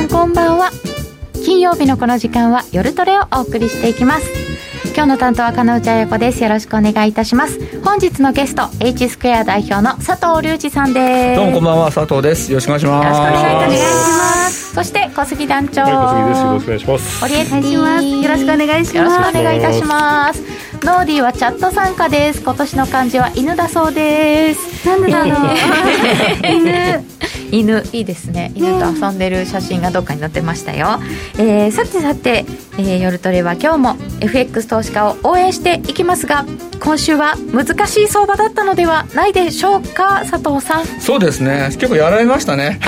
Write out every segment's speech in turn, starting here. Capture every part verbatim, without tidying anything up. さんこんばんは。金曜日のこの時間は夜トレをお送りしていきます。今日の担当は金内彩子です。よろしくお願いいたします。本日のゲスト H スクエア代表の佐藤隆二さんです。どうもこんばんは、佐藤です。よろしくお願いします。よろしくお願いいたします。そして小杉団長、はい、小杉です。よろしくお願いします。オリエッティ、よろしくお願いします。よろしくお願いいたします。ノーディーはチャット参加です。今年の漢字は犬だそうです。なんでだろう。犬, 犬いいですね。犬と遊んでる写真がどっかに載ってましたよ、えー、さてさて、えー、夜トレは今日も エフエックス 投資家を応援していきますが、今週は難しい相場だったのではないでしょうか、佐藤さん。そうですね、結構やられましたね。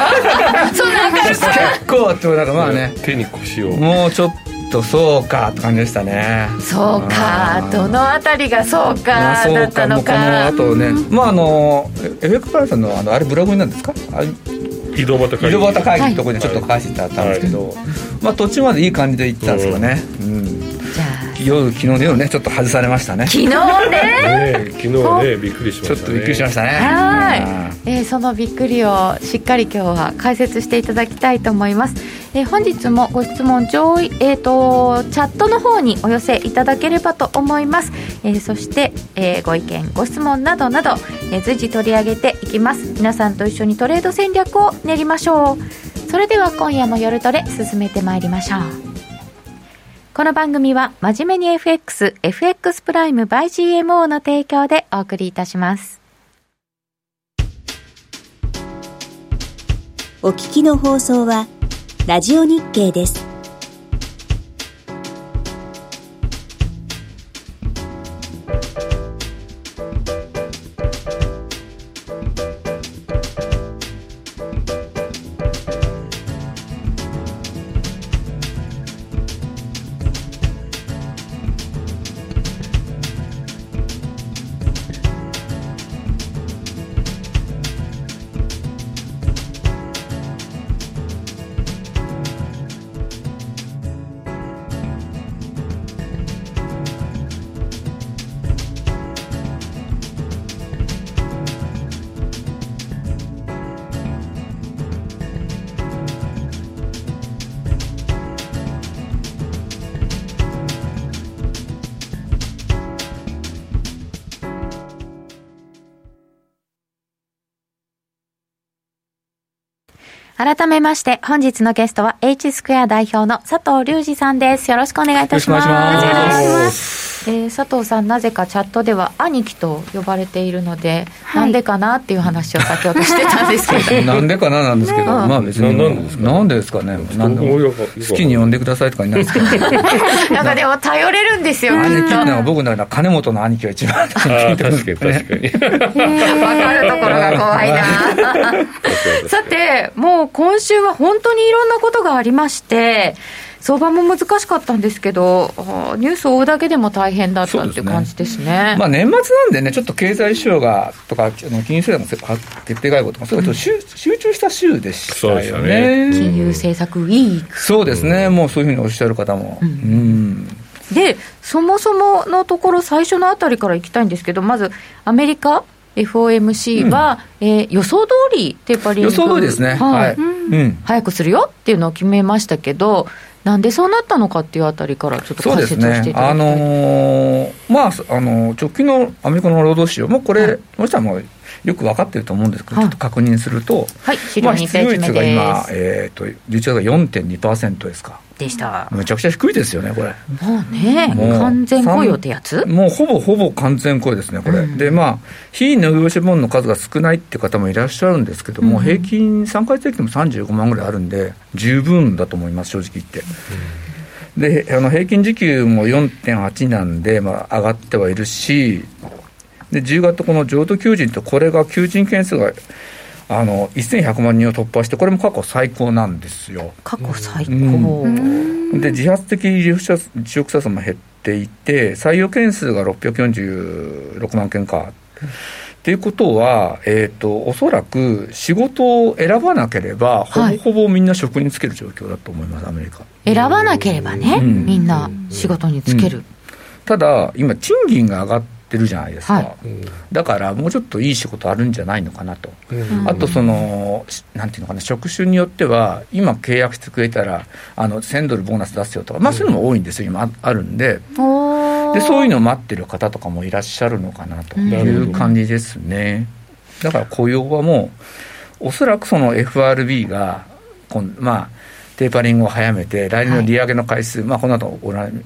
そうなんです。結構あってもなんかまあね、手に腰をもうちょっとそうかって感じでしたね。そうか、どのあたりがそうかだったのか。あとね、まああのエフエックスプライスのあのあれブログになんですか、あ井戸端会議、井戸端会議のところにちょっと返してたんですけど、はいはい、まあ途中までいい感じで行ったんですけどね、うんうん、じゃあ夜昨日の夜ねちょっと外されましたね。昨日 ね, ね昨日ねびっくりしましたね。ちょっとびっくりしましたね。はい、えー、そのびっくりをしっかり今日は解説していただきたいと思います。えー、本日もご質問上位、えー、とチャットの方にお寄せいただければと思います。えー、そして、えー、ご意見ご質問などなど、えー、随時取り上げていきます。皆さんと一緒にトレード戦略を練りましょう。それでは今夜も夜トレ進めてまいりましょう。この番組は真面目に エフエックス、エフエックス プライム by ジーエムオー の提供でお送りいたします。お聞きの放送はラジオ日経です。改めまして本日のゲストは H スクエア代表の佐藤隆二さんです。よろしくお願いいたします。よろしくお願いします。えー、佐藤さんなぜかチャットでは兄貴と呼ばれているので、はい、なんでかなっていう話を先ほどしてたんですけどなんでかななんですけど、ね、まあ別になんでですかね、なんで好きに呼んでくださいとかになるんですけどなんかでも頼れるんですよ。兄貴ってのは僕の金本の兄貴が一番確かに確かに分かるところが怖いなさてもう今週は本当にいろんなことがありまして、相場も難しかったんですけど、ニュースを追うだけでも大変だったっていう感じですね。まあ、年末なんでね、ちょっと経済指標がとか金融政策の決定外交とか、それが集中した週でしたよね。そうですね、金融政策ウィーク。そうですね、もうそういうふうにおっしゃる方も、うんうん、でそもそものところ最初のあたりからいきたいんですけど、まずアメリカエフオーエムシー は、うんえー、予想通りテーパリング、予想通りですね、はいはいうんうん、早くするよっていうのを決めましたけど、なんでそうなったのかっていうあたりからちょっと解説していただきたい。あのー、まあ、あの直近のアメリカの労働市場もこれ、はい、もちろんもうよく分かってると思うんですけど、はい、ちょっと確認すると、はい、資料にページ目です。まあ、失業率が今、えー、とじゅういちがつが よんてんにパーセント ですか。でした。めちゃくちゃ低いですよねこれ。もうね、もう完全雇用ってやつ？もうほぼほぼ完全雇用ですねこれ。うん、でまあ非農業者部門の数が少ないっていう方もいらっしゃるんですけども、うん、平均さんかげつ平均もさんじゅうごまんぐらいあるんで十分だと思います正直言って。うん、であの平均時給も よんてんはち なんで、まあ、上がってはいるし、でじゅうがつこの譲渡求人とこれが求人件数があのせんひゃくまんにんを突破して、これも過去最高なんですよ。過去最高、うん、で自発的離職者数も減っていて、採用件数がろっぴゃくよんじゅうろくまんけんかっていうことは、えーと、おそらく仕事を選ばなければほぼほぼみんな職に就ける状況だと思います、はい、アメリカ選ばなければね、うん、みんな仕事に就ける、うん、ただ今賃金が上がってってるじゃないですか、はい、だからもうちょっといい仕事あるんじゃないのかなと、うん、あとそのなんていうのかな、職種によっては今契約してくれたらあのせんドルボーナス出すよとか、まあ、そういうのも多いんですよ、今あるんで、でそういうのを待ってる方とかもいらっしゃるのかなという感じですね、うん、だから雇用はもうおそらくその エフアールビー がまあテーパリングを早めて来年の利上げの回数、はい、まあ、この後ご覧に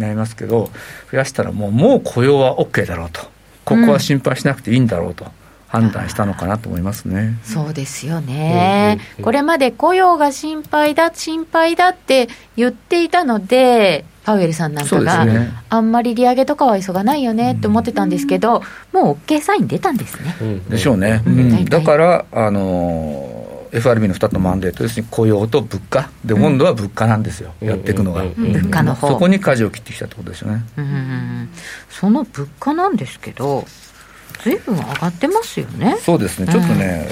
なりますけど増やしたらもう、もう雇用は OK だろうと、ここは心配しなくていいんだろうと、うん、判断したのかなと思いますね。そうですよね、うんうんうん、これまで雇用が心配だ心配だって言っていたのでパウエルさんなんかが、ね、あんまり利上げとかは急がないよねって思ってたんですけど、うん、もう OK サイン出たんですね、うん、でしょうね、うんうん、だからあのーエフアールビー のふたつのマンデート、要するに雇用と物価で、今度は物価なんですよ、うん、やっていくのが、うんうんうん、物価の方、そこに舵を切ってきたってことですよね、うんうん、その物価なんですけどずいぶん上がってますよね。そうですね、ちょっとね、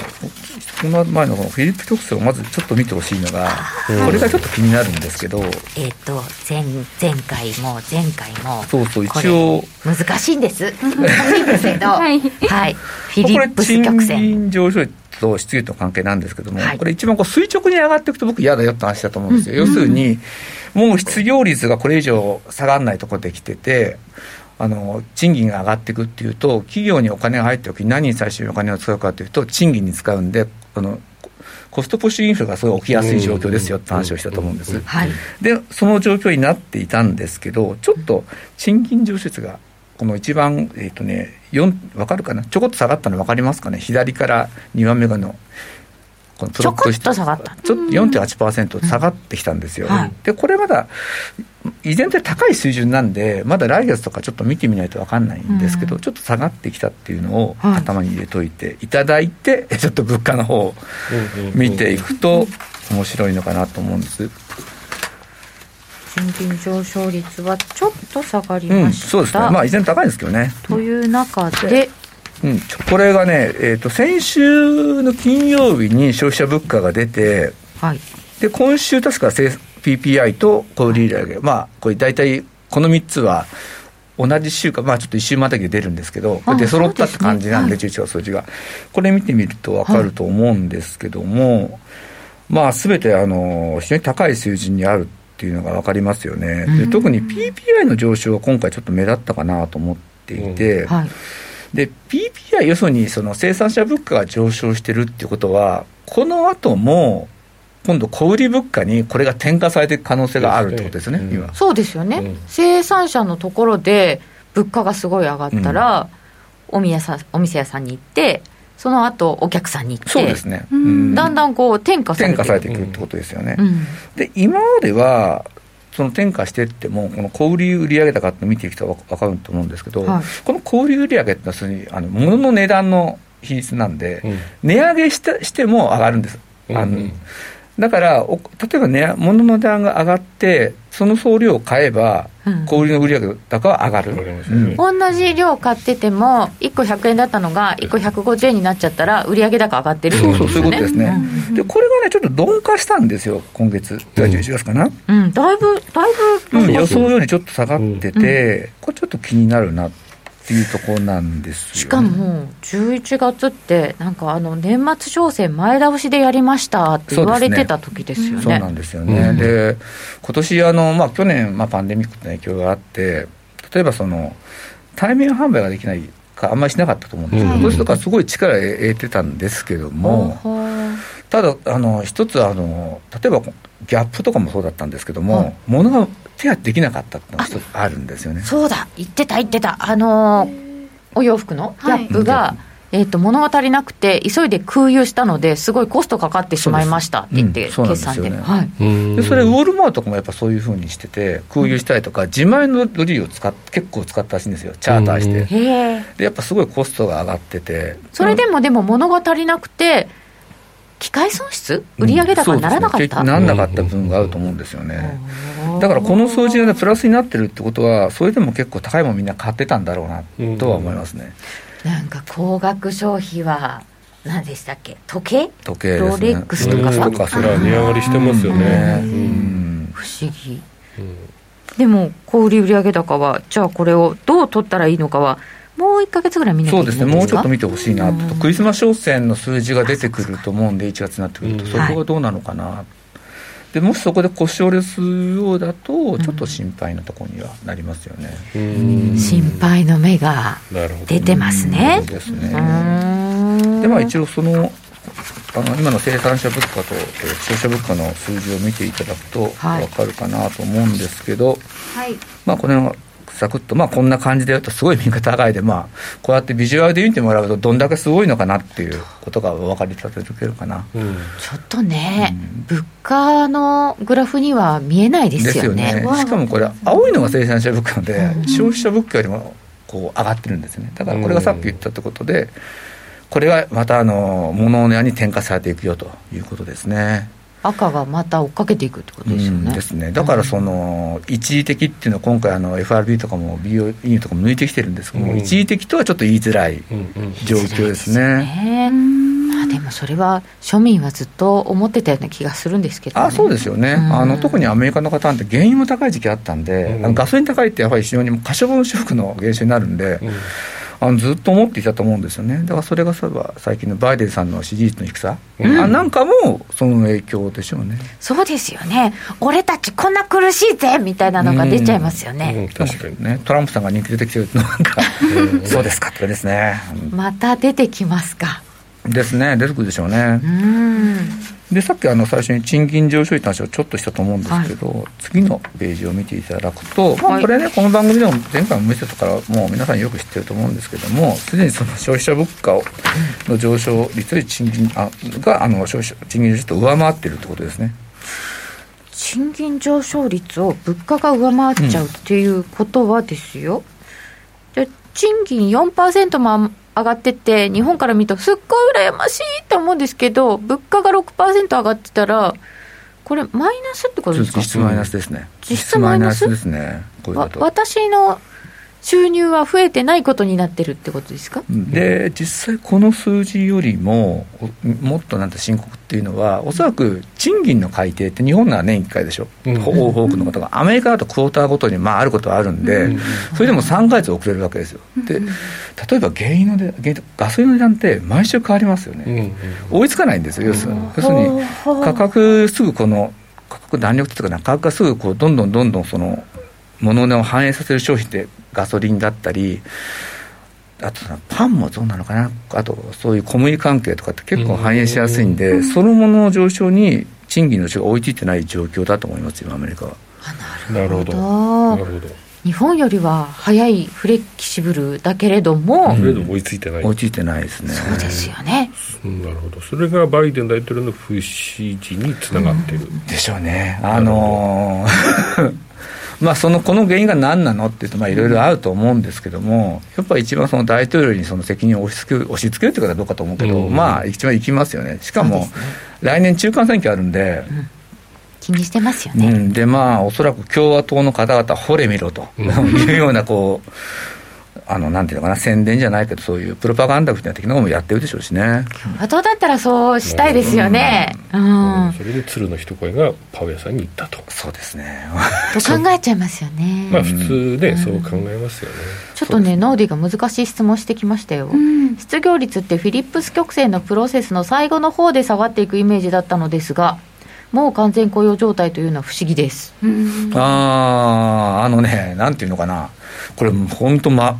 うん、この前のこのフィリップ局長をまずちょっと見てほしいのが、うん、これがちょっと気になるんですけど、えー、と 前, 前回も前回もそうそう、一応難しいんです難しいんですけど、はいはい、フィリップス曲線、これ賃金上昇と失業との関係なんですけども、はい、これ一番こう垂直に上がっていくと僕嫌だよって話だと思うんですよ、うんうん、要するにもう失業率がこれ以上下がらないところできてて、あの賃金が上がっていくっていうと、企業にお金が入っておき何に最初にお金を使うかというと賃金に使うんで、あのコストプッシュインフレがすごい起きやすい状況ですよって話をしたと思うんです、はい、でその状況になっていたんですけど、ちょっと賃金上昇率がこの一番、えーとね、よん分かるかな、ちょこっと下がったの分かりますかね、左からにばんめがのこのプロットしてちょこっと下がったちょっと よんてんはちパーセント 下がってきたんですよ、うんはい、でこれまだ依然と高い水準なんで、まだ来月とかちょっと見てみないと分かんないんですけど、うん、ちょっと下がってきたっていうのを頭に入れといていただいて、はい、ちょっと物価の方を見ていくと面白いのかなと思うんです。賃金上昇率はちょっと下がりました、うん、そうですね、まあ依然高いですけどね、という中で、うん、これがね、えーと、先週の金曜日に消費者物価が出て、はい、で今週確か ピーピーアイ と小売利上げ、はい、まあこれ大体このみっつは同じ週間、まあちょっといっ週またぎで出るんですけど、これ出揃ったって感じなんで、じゅういちがつ数字が、これ見てみると分かると思うんですけども、はい、まあ全てあの非常に高い水準にあるっていうのが分かりますよね、うん、で特に ピーピーアイ の上昇は今回ちょっと目立ったかなと思っていて、うんはい、で ピーピーアイ 要するにその生産者物価が上昇してるっていうことは、この後も今度小売物価にこれが転嫁されていく可能性があるってことですね、うん、今そうですよね、うん、生産者のところで物価がすごい上がったら、うん、お, みやさお店屋さんに行ってその後お客さんに行って、そうですね、うん、だんだんこう転嫁されていく、転嫁されていくってことですよね、うん、で今まではその転嫁していってもこの小売売上高って見ていくと分かると思うんですけど、はい、この小売売上ってのはすでにあの物の値段の比率なんで、うん、値上げ し, しても上がるんです、うんあのうん、だから例えば、ね、物の値段が上がってその総量を買えば小売の売上高は上がる、うんうん、同じ量買っててもいっこひゃくえんだったのがいっこひゃくごじゅうえんになっちゃったら売上高上がってるってことですよね。そうそうそういうことですね、うん、でこれがねちょっと鈍化したんですよ今月、じゅういちがつかな、うんうん、だいぶだいぶ、うん、予想よりちょっと下がってて、うん、これちょっと気になるなっていうところなんですよ、ね、しかもじゅういちがつってなんかあの年末商戦前倒しでやりましたって言われてた時ですよね。そうですね、そうなんですよね、うん、で今年あの、まあ、去年、まあ、パンデミックの影響があって、例えばその対面販売ができないかあんまりしなかったと思うんですけど、今年とかすごい力を得てたんですけども、うん、ただあの一つあの例えばギャップとかもそうだったんですけども、うん、物が手当できなかったってのが一つあるんですよね。そうだ言ってた言ってた、あのー、お洋服のギャップが、はいえー、と物が足りなくて急いで空輸したのですごいコストかかってしまいましたって言って、うん、決算 で, で,、ねはい、でそれウォールマートもやっぱそういうふうにしてて、空輸したりとか自前のドリルを使っ結構使ったらしいんですよ、チャーターしてーでやっぱすごいコストが上がってて、それでもでも物が足りなくて機械損失売上高にならなかった、うんね、ならなかった分があると思うんですよね、うん、だからこの数字が、ね、プラスになってるってことはそれでも結構高いものみんな買ってたんだろうなとは思いますね、うん、なんか高額消費は何でしたっけ、時計時計ですね、ロレックスとかさ、うん、とかそれは値上がりしてますよね、うんうん、不思議、うん、でも小売売上高はじゃあこれをどう取ったらいいのかはもういっかげつぐらい見なきゃいけないんですか。そうですね、もうちょっと見てほしいなと、うん、クリスマス商戦の数字が出てくると思うんでいちがつになってくると、うん、そこがどうなのかな、はい、でもしそこで腰折れするようだとちょっと心配なところにはなりますよね、うん、心配の目が出てますね。そうですね。で、まあ、一応そのあの今の生産者物価と消費者物価の数字を見ていただくと分かるかなと思うんですけど、はい、まあこのサクッと、まあ、こんな感じでやるとすごい右肩上がりで、まあ、こうやってビジュアルで見てもらうとどんだけすごいのかなっていうことがお分かりいただけるかな、うん、ちょっとね、うん、物価のグラフには見えないですよね。ですよね。しかもこれ青いのが生産者物価で、うん、消費者物価よりもこう上がってるんですね。だからこれがさっき言ったってことで、うん、これがまたあの物の値に転嫁されていくよということですね。赤がまた追っかけていくってことですよね。うんですね。だからその一時的っていうのは今回あの エフアールビー とかも ビーオーイー とかも抜いてきてるんですけども、うん、一時的とはちょっと言いづらい状況ですね。まあ、でもそれは庶民はずっと思ってたような気がするんですけど、ね、あそうですよね、うん、あの特にアメリカの方って原油も高い時期あったんで、うん、あのガソリン高いってやっぱり非常に可処分所得の減少になるんで、うんあのずっと思っていたと思うんですよね。だからそれがそういえば最近のバイデンさんの支持率の低さ、うん、あなんかもその影響でしょうね。そうですよね。俺たちこんな苦しいぜみたいなのが出ちゃいますよね、うんうん、確かにね。トランプさんが人気出てきてるのなんかそうですかってですねまた出てきますかですね。出てくるでしょうね。うんでさっきあの最初に賃金上昇率の話をちょっとしたと思うんですけど、はい、次のページを見ていただくと、まあ、これねこの番組でも前回も見せたからもう皆さんよく知ってると思うんですけども、すでにその消費者物価をの上昇率より賃金あがあの消費賃金上昇率を上回っているということですね。賃金上昇率を物価が上回っちゃうっていうことはですよ、うん、じゃ賃金 よんパーセント も上がってて日本から見るとすっごい羨ましいって思うんですけど、物価が ろくパーセント 上がってたらこれマイナスってことですか。実質マイナスですね。実質マイナスですね。こういうことわ私の収入は増えてないことになってるってことですか。で実際この数字よりももっとなんて深刻っていうのはおそらく賃金の改定って日本なら年いっかいでしょ、うん、多くの方がアメリカだとクォーターごとにまああることはあるんで、うん、それでもさんかげつ遅れるわけですよ、うん、で例えば原油ので原油ガソリンの値段って毎週変わりますよね、うん、追いつかないんですよ、うん、要するに、要するに価格すぐこの価格弾力とかな価格がすぐこうどんどんどんどんその物値を反映させる商品ってガソリンだったり、あとパンもどうなのかな、あとそういう小麦関係とかって結構反映しやすいんで、そのものの上昇に賃金の上昇が追いついてない状況だと思います今アメリカは。あ、なるほど。なるほど。日本よりは早いフレキシブルだけれども、うん、追いついてない。追いついてないですね。そうですよね。なるほど。それがバイデン大統領の不支持につながっている、うん、でしょうね。あのーまあ、そのこの原因が何なのっていうといろいろあると思うんですけども、やっぱり一番その大統領にその責任を押し付ける、押し付けるということはどうかと思うけど、うん、まあ一番いきますよね。しかも来年中間選挙あるんで、うん、気にしてますよね、うん、でまあおそらく共和党の方々ほれ見ろというようなこうあのなんていうのかな、宣伝じゃないけどそういうプロパガンダみたいな的なのもやってるでしょうしね。共和党だったらそうしたいですよね、うんうんうん、それで鶴の一声がパウエルさんに言ったと。そうですねと考えちゃいますよね。まあ普通でそう考えますよね、うん、ちょっと ね, ねノーディが難しい質問してきましたよ、うん、失業率ってフィリップス曲線のプロセスの最後の方で下がっていくイメージだったのですが、もう完全雇用状態というのは不思議です、うん、ああのねなんていうのかな、これ本当ま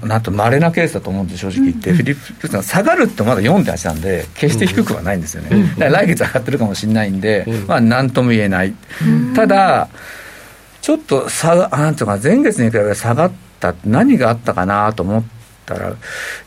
れなケースだと思うんで正直言って、うんうん、フィリップスが下がるってまだ よんてんはち なんで決して低くはないんですよね、うんうん、だから来月上がってるかもしれないんで、うん、まあ何とも言えない、うん、ただちょっと下がなんていうか前月に比べて下がったって何があったかなと思って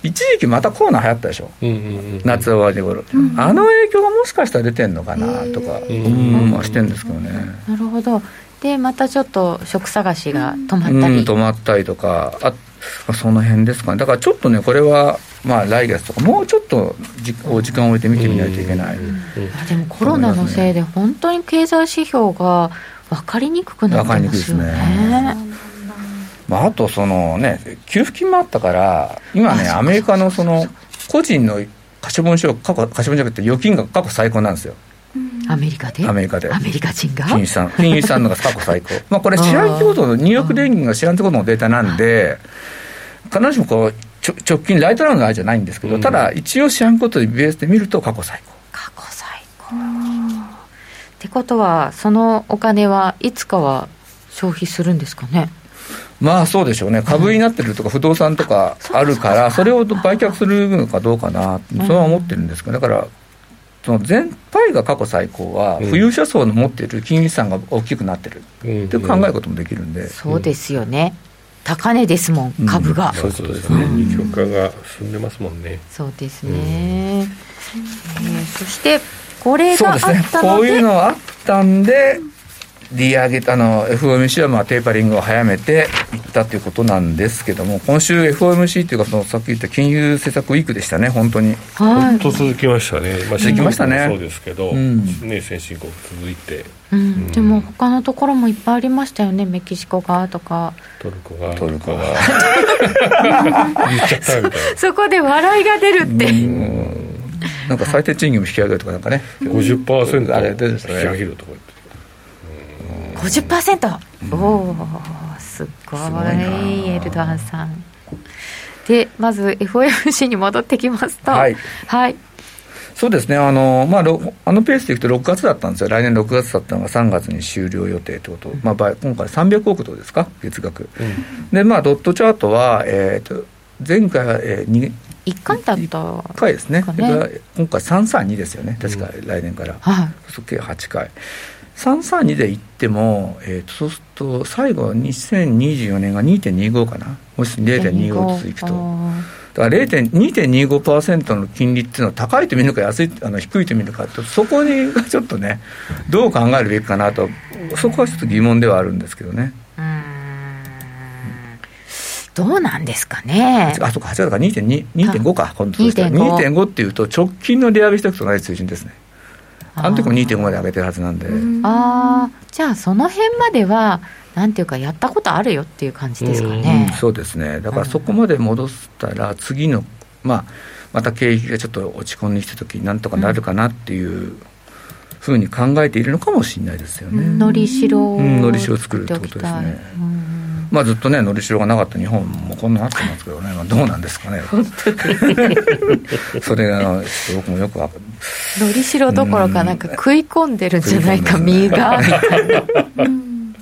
一時期またコロナ流行ったでしょ、うんうんうんうん、夏終わり頃、うんうん、あの影響がもしかしたら出てんのかなとか、えー、うんまあ、してんですけどね。なるほど。でまたちょっと食探しが止まったり、うん、止まったりとか、あその辺ですかね。だからちょっとねこれはまあ来月とかもうちょっと時間を置いて見てみないといけない、うんうんうん、あでもコロナのせいで本当に経済指標が分かりにくくなってますよね。分かりにくいですね。まあ、あとその、ね、給付金もあったから今ねアメリカ の, その個人の可処分所得過去可処分所得って預金が過去最高なんですよ、うん、アメリカでアメリカでアメリカ人が金融資産金融資産のが過去最高まあこれシェア企業のニューヨーク連銀がシェア企業のデータなんで必ずしもこうちょ直近ライトダウンのあれじゃないんですけど、うん、ただ一応四半期ごとにベースで見ると過去最高、過去最高ってことは、そのお金はいつかは消費するんですかね。まあそうでしょうね。株になってるとか不動産とかあるから、それを売却するのかどうかなってそれは思ってるんですけど、だからその全体が過去最高は富裕者層の持っている金融資産が大きくなってるっていう考えることもできるんで。そうですよね。高値ですもん、株が、うん、そうそうですね、二極化が進んでますもんね。そうですね、うんえー、そしてこれがあったので、そうですね、こういうのがあったんで利上げ、あの エフオーエムシー はまあテーパリングを早めていったということなんですけども、今週 エフオーエムシー というか、そのさっき言った金融政策ウィークでしたね。本当に本当続きましたね、まあ、続きましたね。そうですけど、うん、ね、先進国続いて、うんうん、でも他のところもいっぱいありましたよね。メキシコがとかトルコがトルコが言っちゃったみたいな。 そ, そこで笑いが出るって、うん、なんか最低賃金も引き上げるとかなんかね、 ごじゅっパーセント あれでですね、引き上げるとか言ってごじゅっパーセント、うん、おーすごい、 すごいエルドアンさんで、まず エフオーエムシー に戻ってきますと、はい、はい、そうですね、あの、まあ、あのペースでいくとろくがつだったんですよ。来年ろくがつだったのがさんがつに終了予定ということ、うん、まあ、今回さんびゃくおくドルですか月額、うん、で、まあ、ドットチャートは、えー、と前回は、えー、にいっかいだったいっかいですね、ね、今回さんさんにですよね確か、うん、来年から、はい、そ計はちかいさんさんにでいっても、えー、とそうすると最後にせんにじゅうよねんが にてんにご かな、もし れいてんにご といくと、だから にてんにごパーセント の金利っていうのは高いと見るか安い、あの低いと見るかと、そこにちょっとねどう考えるべきかなと、そこはちょっと疑問ではあるんですけどね。うーん、どうなんですかね。あ、そうか、はちがつから にてんに にてんご か、今度 にてんご。 にてんご っていうと直近の利上げしたくとない水準ですね。あの時も にてんご まで上げてるはずなんで、あ、じゃあその辺まではなんていうかやったことあるよっていう感じですかね。うん、そうですね。だからそこまで戻したら次の、まあ、また景気がちょっと落ち込んできた時になんとかなるかなっていうふうに考えているのかもしれないですよね。のりしろを作るってことですね。まあ、ずっとねのりしろがなかった日本もこんなになってますけどね、まあ、どうなんですかねそれが僕もよくのりしろどころかなんか食い込んでるんじゃないか、ね、身がみたいな、うん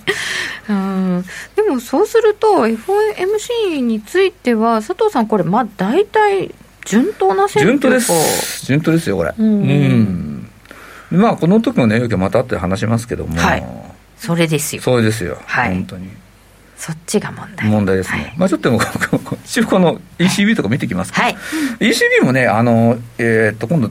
うん、でもそうすると エフオーエムシー については佐藤さんこれまあ大体順当な選挙順当です順当ですよこれ、うんうん、まあこの時の値動きはまた後で話しますけども、はい、それですよそれですよ、はい、本当にそっちが問題問題ですね、はい、まあ、ちょっと一応この イーシービー とか見てきますか、はい、イーシービー もね、あの、えー、と今度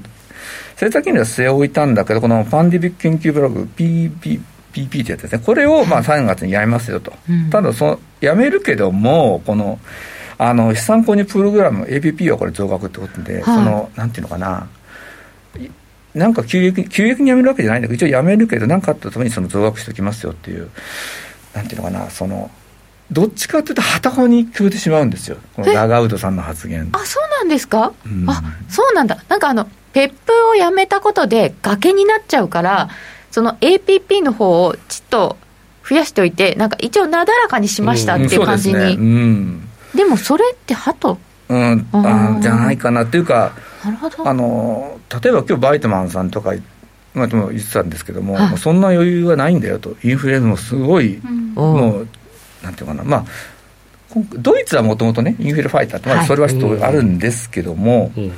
政策金利は据え置いたんだけど、このパンデミック研究ブログ ピーピーピーピー ってやつですね、これをまあさんがつにやめますよと、うん、ただそのやめるけどもこのあの資産購入プログラム エーピーピー はこれ増額ってことで、はい、そのなんていうのかな、なんか急激に急激にやめるわけじゃないんだけど一応やめるけど、なんかあったためにその増額しておきますよっていう、なんていうのかな、そのどっちかというとはたこに聞こえてしまうんですよこのラガウドさんの発言。あ、そうなんですか、うん、あ、そうなんだ。なんかあのペップをやめたことで崖になっちゃうから、その エーピーピー の方をちょっと増やしておいて、なんか一応なだらかにしましたっていう感じに、うん、そうですね、うん、でもそれってハト、うん、あじゃないかなっていうか、なるほど、あの例えば今日バイトマンさんとかまあ、でも言ってたんですけども、はい、そんな余裕はないんだよと、インフレもすごい、うん、もうなんていうかな、まあ、ドイツはもともとねインフレファイターって、まあ、それはちょっとあるんですけども、はい、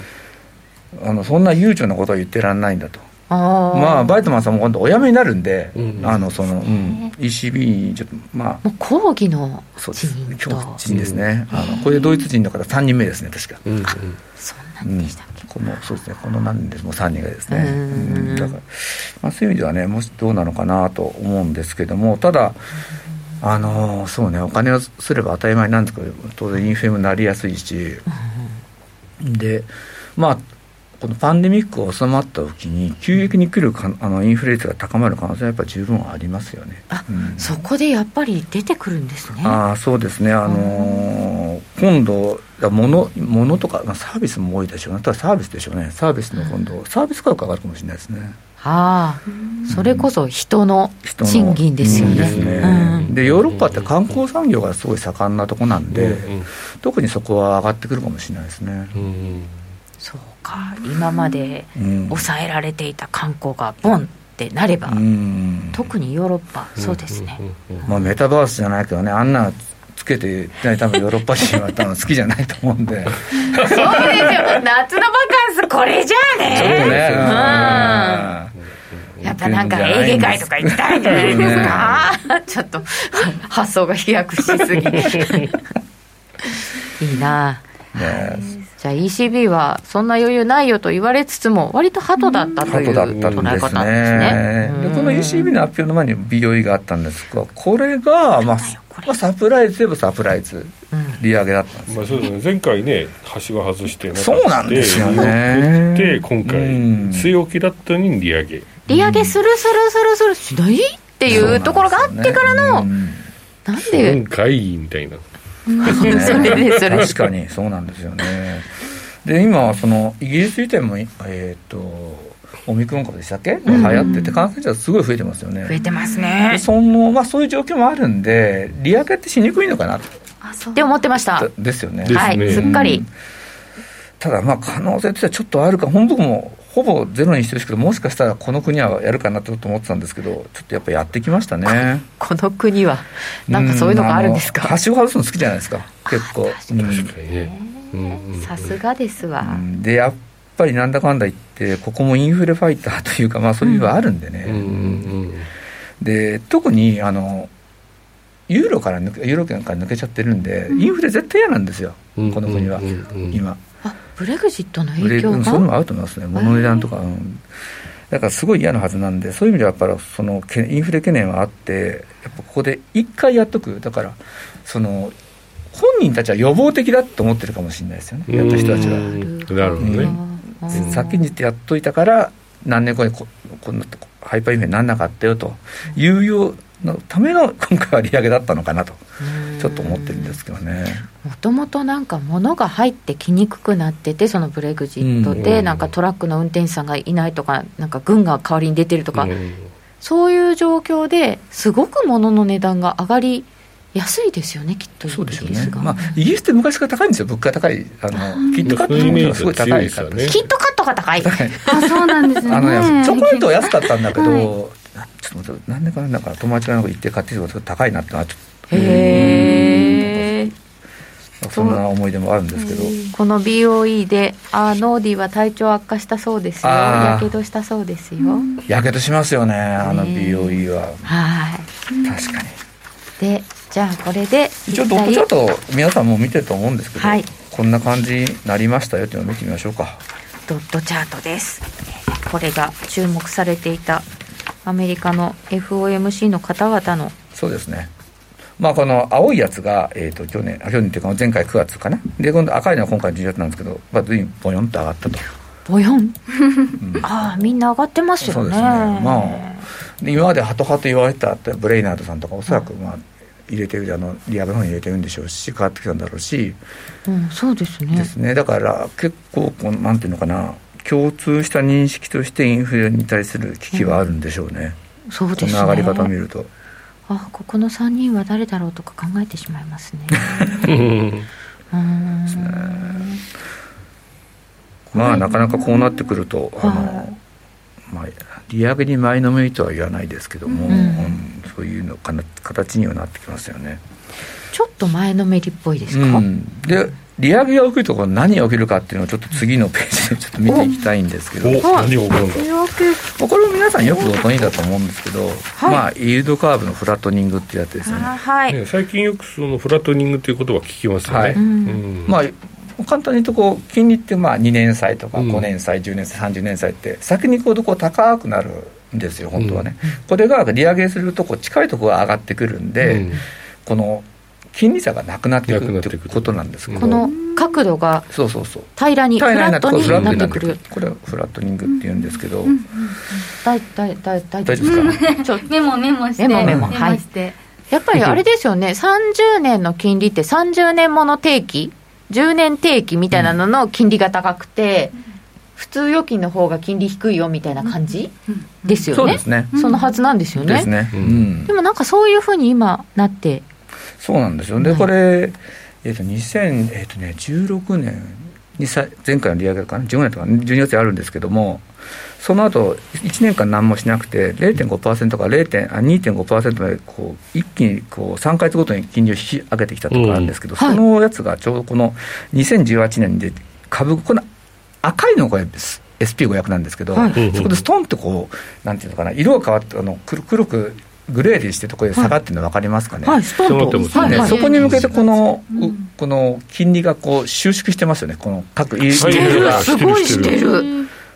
うん、あのそんな悠長なことは言ってらんないんだと、あ、まあ、バイトマンさんも今度お辞めになるんで、うん、あのその、うん、イーシービー にちょっとまあもう抗議の人員と強人ですね、うん、あのこれでドイツ人の方さんにんめですね確か、うん、あ、そんなんでしたっけ、うん、このそうですね、この何人ですもうさんにんがですね、うん、うん、だから、まあ、そういう意味ではねもしどうなのかなと思うんですけども、ただ、うん、あのそうね、お金をすれば当たり前なんですけど当然インフレもなりやすいし、うん、でまあこのパンデミックが収まった時に急激に来るか、あのインフレ率が高まる可能性はやっぱり十分ありますよね。あ、うん、そこでやっぱり出てくるんですね。あ、そうですね、あの、うん、今度物、物とか、まあ、サービスも多いでしょうね、ただサービスでしょうね、サービスの今度、うん、サービス価格が上がるかもしれないですね。ああ、それこそ人の賃金ですよね。ですね、うん、でヨーロッパって観光産業がすごい盛んなとこなんで、うんうん、特にそこは上がってくるかもしれないですね、うんうん、そうか、今まで抑えられていた観光がボンってなれば、うん、特にヨーロッパ、そうですね、うんうんうん、まあ、メタバースじゃないけどね、あんなつけて多分ヨーロッパ人は多分好きじゃないと思うんでそうですよ、夏のバカンスこれじゃあね、ちょっとね、うん、やっぱなんかエーゲ海とか行きたいんじゃないですかちょっと発想が飛躍しすぎいいな、はい、じゃあ イーシービー はそんな余裕ないよと言われつつも割とハトだったという捉え方なんですね。でこの イーシービー の発表の前に ビーオーイー があったんですが、これが、まあ、これサプライズといえばサプライズ、利上げだったんですね。まあ、そうですね、前回ね端は外してなかった、そうなんですよね、で今回据え置きだったのに利上げ利上げするするするするしないっていうところがあってからの、うん、なんで今回みたいな、うん、それでそれ確かにそうなんですよね。で今そのイギリス自体もえっとオミクロン株でしたっけ、うん、流行ってて感染者すごい増えてますよね。増えてますね。でその、まあ、そういう状況もあるんで利上げってしにくいのかなって思ってましたですよね。はい、すっかり、うん、ただまあ可能性としてはちょっとあるか、本当もほぼゼロにしてるし、もしかしたらこの国はやるかなと思ってたんですけど、ちょっとやっぱりやってきましたね。この国はなんかそういうのがあるんですか。端を外すの好きじゃないですか結構。確かにね、うん、さすがですわ、うん、でやっぱりなんだかんだ言ってここもインフレファイターというか、まあそういうのはあるんでね、うんうんうん、で特にあのユーロから抜けユーロ圏から抜けちゃってるんで、インフレ絶対嫌なんですよ、うん、この国は、うんうんうん、今ブレグジットの影響がそういうのもあると思いますね。物の値段とか、うん、だからすごい嫌なはずなんで、そういう意味ではやっぱりそのインフレ懸念はあって、やっぱここで一回やっとく、だからその本人たちは予防的だと思ってるかもしれないですよね、やった人たちは。なるほどね、うん、先にやっといたから何年後に こ, こんなハイパーインフレにならなかったよというようのための今回は利上げだったのかなとちょっと思ってるんですけどね。もともとなんか物が入ってきにくくなってて、そのブレグジットでなんかトラックの運転手さんがいないとか、なんか軍が代わりに出てるとか、そういう状況ですごく物の値段が上がり安いですよね、きっとイギリスが、ね。まあ、イギリスって昔から高いんですよ、物価高い、あのキットカットのがすごい高いから、ね、キットカットが高いあ、そうなんですね。あのチョコレートは安かったんだけど、はい、ちょっと何年かなんか友達がなんか行って買ってきてもちょっと高いなってなっちゃった。へー。そんな思い出もあるんですけど、この ビーオーイー であノーディは体調悪化したそうですよ、やけどしたそうですよ。やけどしますよね、あの ビーオーイー は。はい、確かに。でじゃあこれで一応どこちょっと皆さんも見てると思うんですけど、はい、こんな感じになりましたよというのを見てみましょうか。ドットチャートです。これが注目されていたアメリカの エフオーエムシー の方々の、そうですね、まあ、この青いやつが、えー、と去年、去年というか前回くがつかな、で今度赤いのは今回じゅうがつなんですけど、まあ、随分ボヨンと上がったと。ボヨン、うん、ああみんな上がってますよね。そうですね、まあ、今までハト派と言われたブレイナードさんとかおそらく、まあ、入れてる、あのリアルの方に入れてるんでしょうし、変わってきたんだろうし、うん、そうですね、ですね、だから結構こうなんていうのかな、共通した認識としてインフレに対する危機はあるんでしょうね、うん、そうですね、この上がり方を見ると、あ、ここのさんにんは誰だろうとか考えてしまいますねうーん、まあなかなかこうなってくると、あの、まあ、利上げに前のめりとは言わないですけども、うんうん、そういうのかな形にはなってきますよね。ちょっと前のめりっぽいですか、うん、で利上げが起きるところ何が起きるかっていうのをちょっと次のページでちょっと見ていきたいんですけど、おお、何が起こるんだ、これも皆さんよくご存じだと思うんですけど、はい、まあイールドカーブのフラットニングってやつですよね。あ、はい、ね、最近よくそのフラットニングという言葉を聞きますよね、はい、うん、まあ、簡単に言うとこう金利ってまあにねん債とかごねん債、うん、じゅうねん債、さんじゅうねん債って先にこうどこう高くなるんですよ本当はね、うん、これが利上げするとこう近いところが上がってくるんで、うん、この金利差がなくなっていくということなんですけど、この角度が平らにフラットになってくる、これはフラットニングっていうんですけど、大丈夫ですかメモメモしてメモメモ、はい、やっぱりあれですよね、さんじゅうねんの金利ってさんじゅうねんもの定期じゅうねん定期みたいなのの金利が高くて、うん、普通預金の方が金利低いよみたいな感じ、うん、ですよね。そうですね。そのはずなんですよね。ですね。うん、でもなんかそういうふうに今なって。そうなんですよ。で、はい、これ、えーとにせん、えーとね、じゅうろくねんにさ前回の利上げかな、じゅうごねんとかじゅうにがつにあるんですけども、その後いちねんかん何もしなくて れいてんごパーセント から にてんごパーセント までこう一気にこうさんかげつごとに金利を引き上げてきたとかあるんですけど、うん、そのやつがちょうどこのにせんじゅうはちねんで株、この赤いのが エスピーごひゃく なんですけど、はい、そこでストンってこうなんていうのかな、色が変わってあの黒くグレーでしてとこで下がってるの分かりますかね、はいはい、ストンと、はいはい、そこに向けてこの、うん、この金利がこう収縮してますよね。この各イールドがすごいしてる。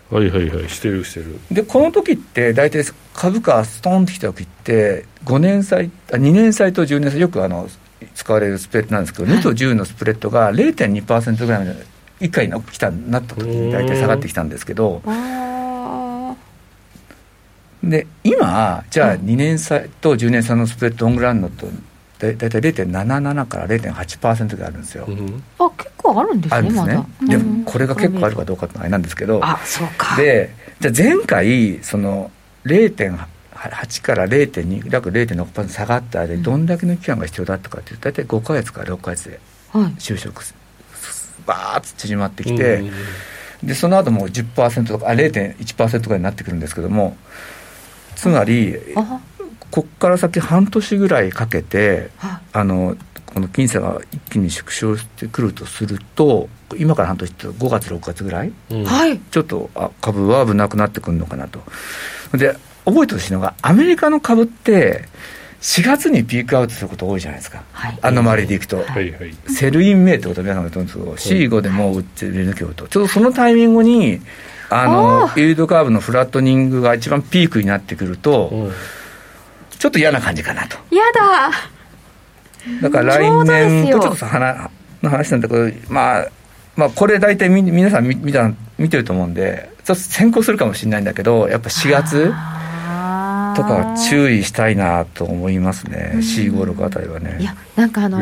はいはいはい、してるしてる。でこの時って大体株価ストンってきた時ってごねん債、あにねん債とじゅうねん債、よくあの使われるスプレッドなんですけど、にとじゅうのスプレッドが れいてんにパーセント ぐらいまでいっかいの来たなった時に大体下がってきたんですけど、で今じゃあにねん債とじゅうねん債のスプレッドどんぐらいあるのと、だいたい れいてんななな から れいてんはちパーセント があるんですよ。うん、あ結構あるんですね。あるんですね。ま、でもこれが結構あるかどうかってあれなんですけど。あそうか。でじゃあ前回その れいてんはち から れいてんに 約 れいてんろくパーセント 下がった間にどんだけの期間が必要だったかっていうと、だいたいごかげつからろっかげつで就職する、はい、バーッと縮まってきて、でその後もう じゅっパーセント とかあ れいてんいちパーセント ぐらいになってくるんですけども、つまりこっから先半年ぐらいかけてあのこの金差が一気に縮小してくるとすると、今から半年ってごがつろくがつぐらい、うん、ちょっとあ株は危なくなってくるのかなと。で覚えてほしいのがアメリカの株ってしがつにピークアウトすること多いじゃないですか、はい、あの周りでいくと、はいはい、セルインメイってことは皆さんが言うんですけど、はい、シーご でもう売ってる抜けようと、ちょうどそのタイミングにあのイールドカーブのフラットニングが一番ピークになってくると、うん、ちょっと嫌な感じかなと。嫌だ。だから来年とちょっと話の話なんだけど、まあ、まあこれ大体み皆さん 見, 見, た見てると思うんでちょっと先行するかもしれないんだけど、やっぱしがつとか注意したいなと思いますね。 シーごろく あたりはね。いやなんかあの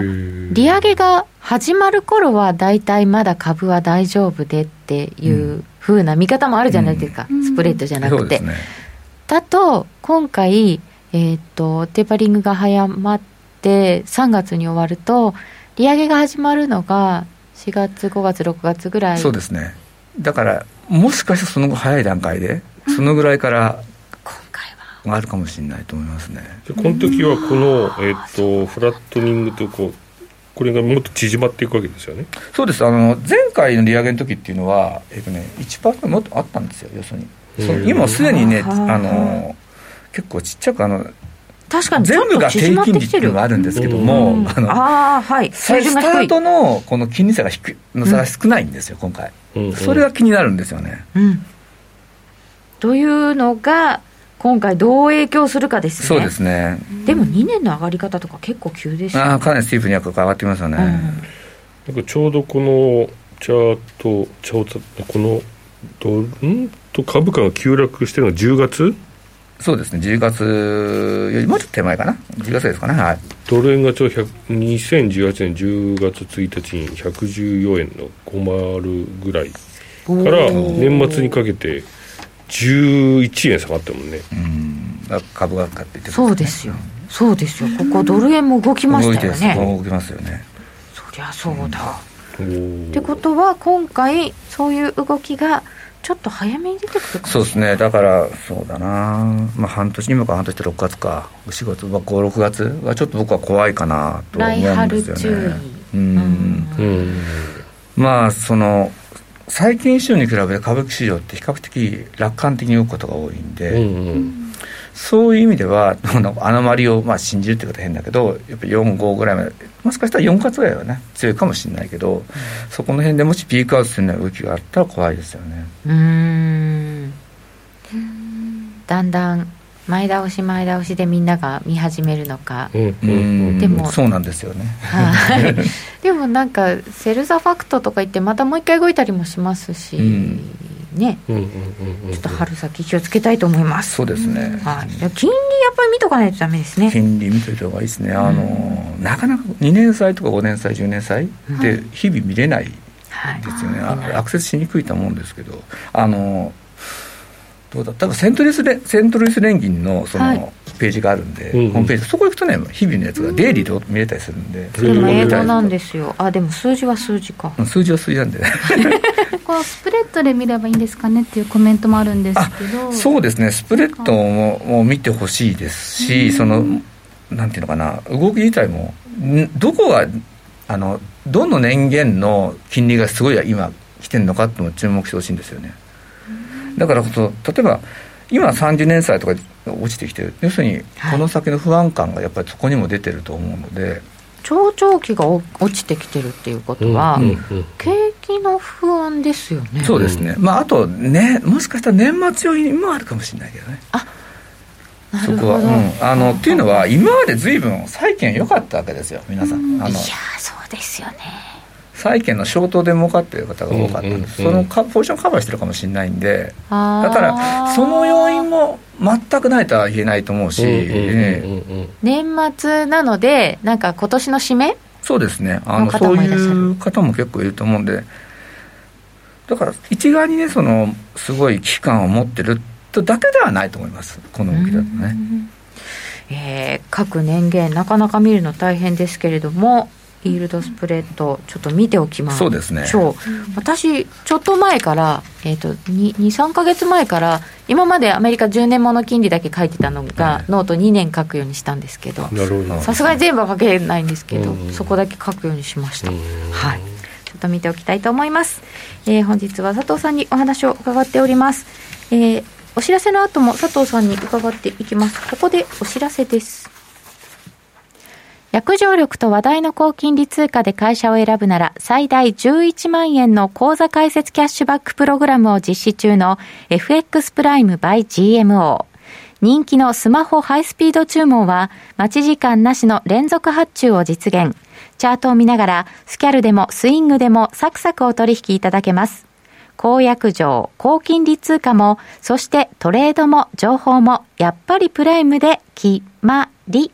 利上げが始まる頃は大体まだ株は大丈夫でっていう風な見方もあるじゃないですか、うん、スプレッドじゃなくて、うんね、だと今回えー、とテーパリングが早まってさんがつに終わると利上げが始まるのがしがつごがつろくがつぐらい。そうですね。だからもしかしたらその後早い段階でそのぐらいから今回はあるかもしれないと思いますね。でこの時はこの、えー、とフラットニングとこうこれがもっと縮まっていくわけですよね。そうです。あの前回の利上げの時っていうのは、えーとね、いちパーセント もっとあったんですよ。要するにその今すでにね、あの結構ちっちゃくあの確かに全部が低金利っていうのがあるんですけども、あのあ、はい、スタートのこの金利差が低の差が少ないんですよ、うん、今回、うんうん、それが気になるんですよね、うん、というのが今回どう影響するかですね。そうですね。でもにねんの上がり方とか結構急でしたね。あかなりスティープに上がってきますよね、うん、なんかちょうどこのチャートチャートこのどんと株価が急落してるのがじゅうがつ。そうですね。じゅうがつよりもうちょっと手前かな、じゅうがつですかね、はい、ドル円がちょうどにせんじゅうはちねんじゅうがつついたちにひゃくじゅうよえんのごじゅうぐらいから年末にかけてじゅういちえん下がったもんね。うん、株が買っていって、ね、そうですよそうですよ。ここドル円も動きましたよね。動きますよね。そりゃそうだ、うん、ってことは今回そういう動きがちょっと早めに出てくるかもしれない。そうですね。だからそうだな、まあ、半年今から半年ってろくがつかしがつはご、ろくがつはちょっと僕は怖いかなと思うんですよね。来春注意、うん、うんまあその最近週に比べて株式市場って比較的楽観的に動くことが多いんで、うんうん、そういう意味ではあのアノマリをまあ信じるってことは変だけど、やっぱりよん、ごぐらいまでもしかしたらよんかげつぐらいはね強いかもしれないけど、うん、そこの辺でもしピークアウトするような動きがあったら怖いですよね。うーんだんだん前倒し前倒しでみんなが見始めるのか、うんうん、でもそうなんですよね、はい、でもなんかセルザファクトとか言ってまたもう一回動いたりもしますし、うん、ね、うんうんうんうん、ちょっと春先気をつけたいと思います。そうですね、はい、金利やっぱり見とかないとダメですね。金利見といた方がいいですね。あの、うん、なかなかにねん債とかごねん債じゅうねん債って日々見れないですよね、はい、アクセスしにくいと思うんですけど、あのどうだ多分セントルイスレ、セントルイス連銀のその、はい、ページがあるんで、うんうん、ホームページそこ行くとね日々のやつがデイリーで見れたりするんで、うん、それも英語なんですよ。あでも数字は数字か、うん、数字は数字なんでねこうスプレッドで見ればいいんですかねっていうコメントもあるんですけど、そうですねスプレッド も, も見てほしいですし、うん、そのなんていうのかな動き自体もどこがあのどの年限の金利がすごい今来てるのかっても注目してほしいんですよね。だからこそ例えば今さんじゅうねん債とか落ちてきてる、要するにこの先の不安感がやっぱりそこにも出てると思うので、はい、長長期が落ちてきてるっていうことは、うんうんうん、景気の不安ですよね。そうですね、まあ、あと、ね、もしかしたら年末要因もあるかもしれないけどね。あそこは、うん、あのっていうのは今まで随分債券良かったわけですよ皆さん、うん、あのいやそうですよね、債券のショートで儲かっている方が多かった、うんうんうん、そのかポジションカバーしてるかもしれないんで、あだからその要因も全くないとは言えないと思うし、年末なのでなんか今年の締めそうですね、あのそういう方も結構いると思うんで、だから一概にねそのすごい危機感を持ってるだけではないと思います、この動きだとね、えー、各年限なかなか見るの大変ですけれどもイールドスプレッドちょっと見ておきます。そうですね、そう私ちょっと前から、えー、と に, にさんかげつまえから今までアメリカじゅうねんもの金利だけ書いてたのが、うん、ノートにねん書くようにしたんですけど、さすがに全部は書けないんですけど、うん、そこだけ書くようにしました、うん、はい、ちょっと見ておきたいと思います、えー、本日は佐藤さんにお話を伺っております、えーお知らせの後も佐藤さんに伺っていきます。ここでお知らせです。約定力と話題の高金利通貨で会社を選ぶなら最大じゅういちまんえんの口座開設キャッシュバックプログラムを実施中の エフエックス プライム by ジーエムオー。人気のスマホハイスピード注文は待ち時間なしの連続発注を実現。チャートを見ながらスキャルでもスイングでもサクサクお取引いただけます。高約定、高金利通貨も、そしてトレードも情報も、やっぱりプライムで決まり。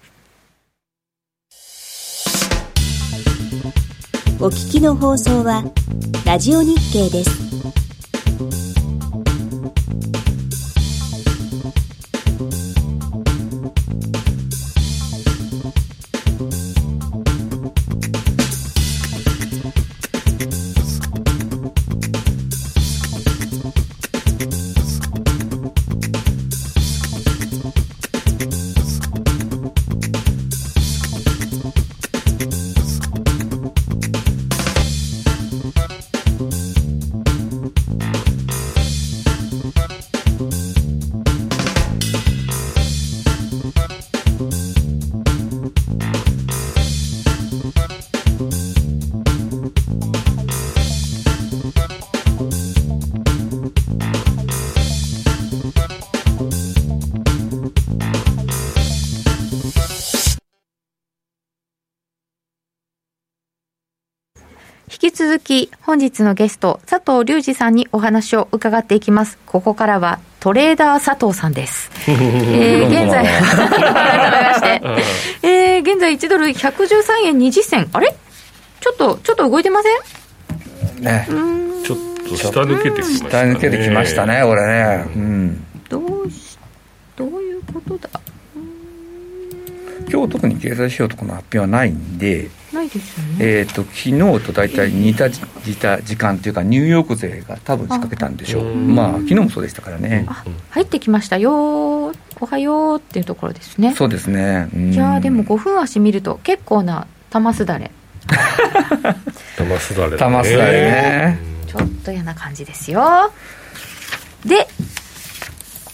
お聞きの放送はラジオ日経です。引き続き本日のゲスト佐藤隆二さんにお話を伺っていきます。ここからはトレーダー佐藤さんです、えー、現在、えー、現在いちドルひゃくじゅうさんえんにじゅっせんあれちょっとちょっと動いてませんね。うんちょっと下抜けてきましたね。下抜けてきましたねこれね、うん、どうしどういうことだ。今日特に経済指標とかの発表はないんでないですよね、えー、と昨日と大体似たじた時間というかニューヨーク勢が多分仕掛けたんでしょう。まあ昨日もそうでしたからね。あ入ってきましたよおはようっていうところですね。そうですね。いやでもごふん足見ると結構な玉すだれ玉すだれ玉すだれね、えー、ちょっと嫌な感じですよ。で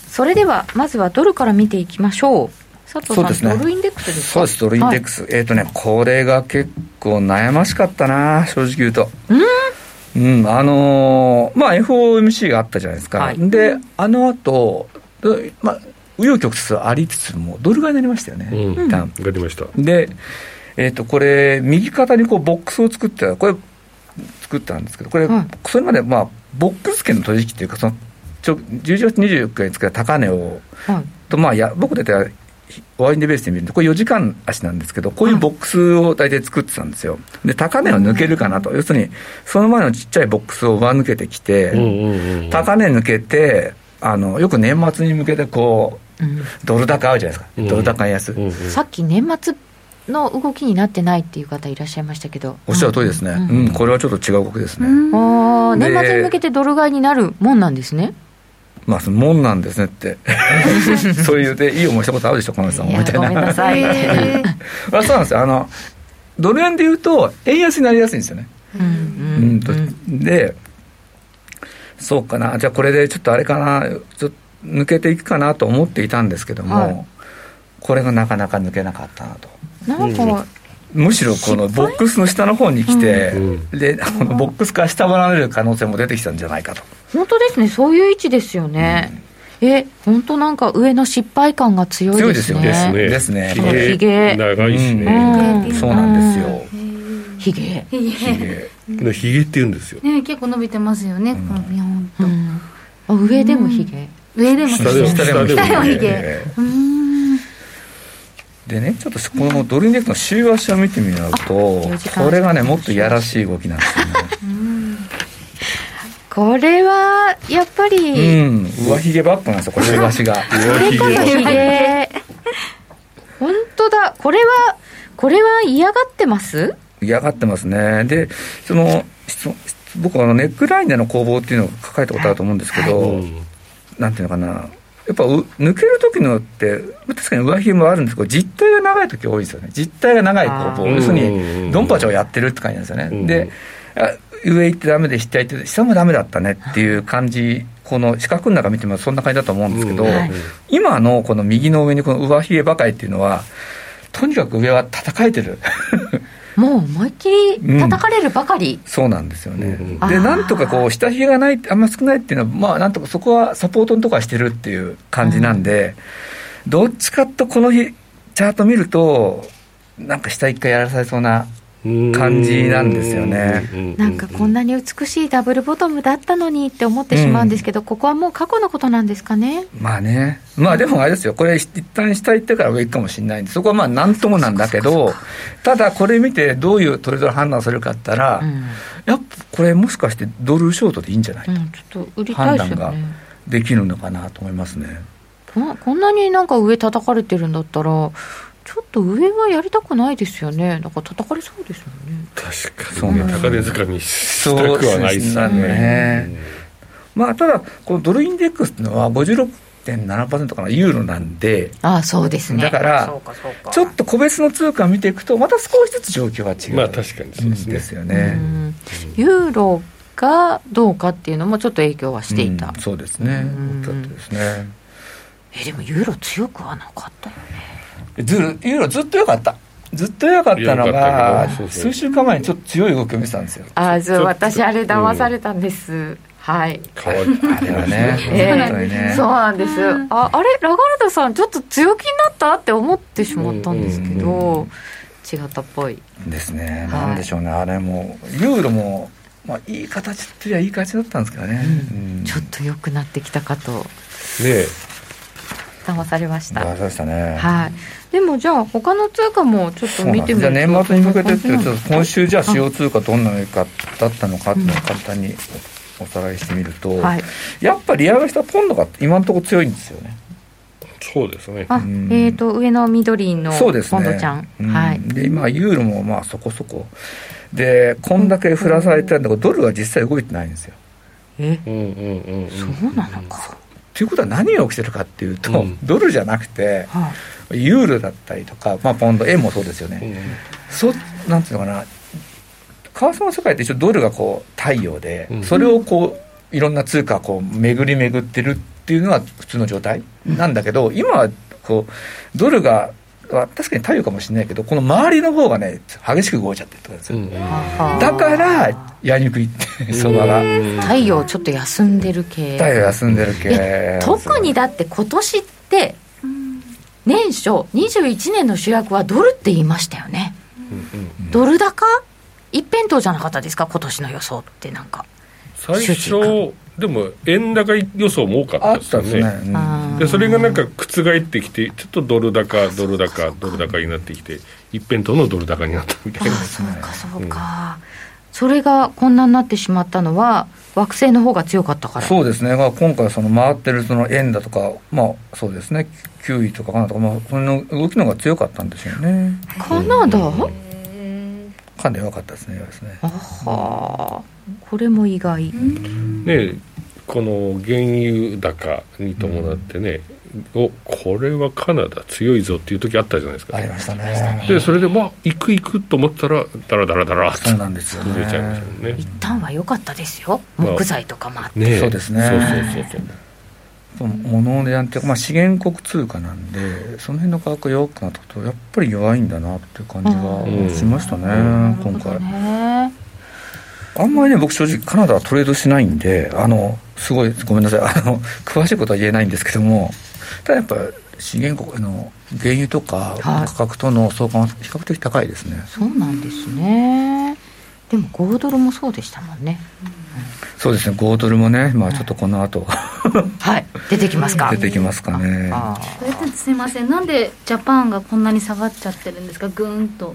それではまずはドルから見ていきましょう。佐藤さんそうですね、ドルインデックスですか。そうですドルインデックス、はい、えーとねこれが結構悩ましかったな正直言うと。うん、うん、あのー、まあ エフオーエムシー があったじゃないですか、はい、であの後、まあ紆余曲折ありつつもドル買いになりましたよね、うん、一旦やりましたで、えー、とこれ右肩にこうボックスを作ってたこれ作ったんですけどこれ、はい、それまでまあボックス圏の取引というかそのちょじゅういちがつにじゅうよっかにつけた高値を、はいとまあ、や僕だったらワインデベースで見るとこれよじかん足なんですけどこういうボックスを大体作ってたんですよ。で高値を抜けるかなと、うん、要するにその前のちっちゃいボックスを上抜けてきて、うんうんうん、高値抜けてあのよく年末に向けてこう、うん、ドル高あるじゃないですか、うん、ドル高安、うんうん、さっき年末の動きになってないっていう方いらっしゃいましたけどおっしゃる通りですね、うんうんうん、これはちょっと違う動きですね、うん、あ年末に向けてドル買いになるもんなんですね。まあ、そのもんなんですねってそういうでいい思いしたことあるでしょこの人もみたいな。ごめんなさいあそうなんですよあのドル円でいうと円安になりやすいんですよね、うんうんうん、でそうかなじゃあこれでちょっとあれかなちょっと抜けていくかなと思っていたんですけども、はい、これがなかなか抜けなかったなとなんかむしろこのボックスの下の方に来て、うん、でこのボックスから下離れる可能性も出てきたんじゃないかと。本当ですねそういう位置ですよね、うん、え本当なんか上の失敗感が強いですね。強いですよねですねひげ長いしね、うん、そうなんですよひげひげって言うんですよ、ね、結構伸びてますよね、うんこのビヨンとうん、あ上でもひげ、うん、上でもひげ下でもひげでね、ちょっとこのドルインデックスの週足を見てみるとこれがねもっとやらしい動きなんですよねうんこれはやっぱり、うん、上髭バックなんですよこれ上足が上髭本当だこれはこれは嫌がってます嫌がってますね。でその僕はネックラインでの攻防っていうのを書かれたことあると思うんですけど、はいはい、なんていうのかなやっぱ抜けるときのって確かに上髭もあるんですけど実態が長いとき多いですよね。実態が長い攻防要するにドンパチをやってるって感じなんですよね、うん、で上行ってダメで下行って下もダメだったねっていう感じこの四角の中見てもそんな感じだと思うんですけど、うんはい、今のこの右の上にこの上髭ばかりっていうのはとにかく上は叩かれてるもう思いっきり叩かれるばかり、うん、そうなんですよね、うん、でなんとかこう下髭がないあんま少ないっていうのはまあなんとかそこはサポートのとこはしてるっていう感じなんで、うん、どっちかとこの日チャート見るとなんか下一回やらされそうな感じなんですよね。なんかこんなに美しいダブルボトムだったのにって思ってしまうんですけど、うん、ここはもう過去のことなんですかね。まあねまあでもあれですよこれ一旦下行ってから上行くかもしれないんでそこはまあ何ともなんだけどただこれ見てどういうトレードを判断するかって言ったら、うん、やっぱこれもしかしてドルショートでいいんじゃないと、うん、ちょっと売りたいですよね。判断ができるのかなと思いますね。こんなになんか上叩かれてるんだったらちょっと上はやりたくないですよね。なんか叩かれそうですよね。確かに、ね、高値掴みしたくはないですよ ね, ね、うんまあ、ただこのドルインデックスっていうのは ごじゅうろくてんななパーセント かなユーロなんでああそうですねだからそうかそうかちょっと個別の通貨を見ていくとまた少しずつ状況が違う、まあ、確かにそうです ね, ですよね、うん、ユーロがどうかっていうのもちょっと影響はしていた、うん、そうですね、うん、ちょっとですねえでもユーロ強くはなかったよね。ずユーロずっと良かったずっと良かったのが数週間前にちょっと強い動きを見せたんですよ。あそう私あれ騙されたんです、うん、はいあれはね、えー、本当にねそうなんです、うん、あ, あれラガルドさんちょっと強気になったって思ってしまったんですけど、うんうんうん、違ったっぽいですね。なんでしょうね、はい、あれもユーロも、まあ、いい形っていやいい形だったんですけどね、うんうん、ちょっと良くなってきたかとねえ騙されました。騙されましたね。はい。でもじゃあ他の通貨もちょっと見てみると、年末に向けてって今週じゃあ主要通貨どんなのかだったのかっていうのを簡単におさらいしてみると、うんはい、やっぱり利上げしたポンドが今のところ強いんですよね。そうですね。あ、うん、えーと上の緑のポンドちゃん。そうですね。はい。で今ユーロもまあそこそこでこんだけ振らされてるんだけどドルは実際動いてないんですよ。え？うんうんうんうん。そうなのか。ということは何が起きてるかっていうと、うん、ドルじゃなくて、はあ、ユーロだったりとか、まあ、ポンド円もそうですよね、うん、そうなんていうのかな為替の世界って一応ドルがこう太陽で、うん、それをこういろんな通貨がこう巡り巡ってるっていうのが普通の状態なんだけど、うん、今はこうドルがは確かに太陽かもしれないけど、この周りの方がね激しく動いちゃってるってことですよ、うん、だからやりにくいって相場が、太陽ちょっと休んでる系、太陽休んでる系、特にだって今年って年初にじゅういちねんの主役はドルって言いましたよね、うんうんうん、ドル高一辺倒じゃなかったですか今年の予想って。なんか最初でも円高予想も多かったですよ ね, ですね、うん、でそれがなんか覆ってきてちょっとドル高ドル高ドル高になってきて一辺倒のドル高になったみたいな。ああそうかそうか、うん、それがこんなになってしまったのは惑星の方が強かったから。そうですね、まあ、今回その回ってるその円だとか、まあ、そうですねきゅういとかカナダとか、まあ、その動きの方が強かったんでしょうね。カナダ、うんかなり良かったですね。あはこれも意外、ね、この原油高に伴ってね、うん、おこれはカナダ強いぞっていう時あったじゃないですか。ありましたね。でそれでまあ行く行くと思ったらダラダラダラって崩れちゃいましたよね。一旦は良かったですよ、木材とかもあって、まあね、そうですね、そうそうそうそう物値段って、まあ、資源国通貨なんでその辺の価格が弱くなったことやっぱり弱いんだなっていう感じがしましたね、うん、今回、ね、あんまりね僕正直カナダはトレードしないんであのすごいごめんなさいあの詳しいことは言えないんですけども、ただやっぱ資源国の原油とか価格との相関は比較的高いですね、はい、そうなんですね。でもゴードルもそうでしたもんね、うん、そうですねゴールドもね、まあ、ちょっとこの後、うん、はい出てきますか出てきますかね。あすいません、なんでジャパンがこんなに下がっちゃってるんですかぐーんと。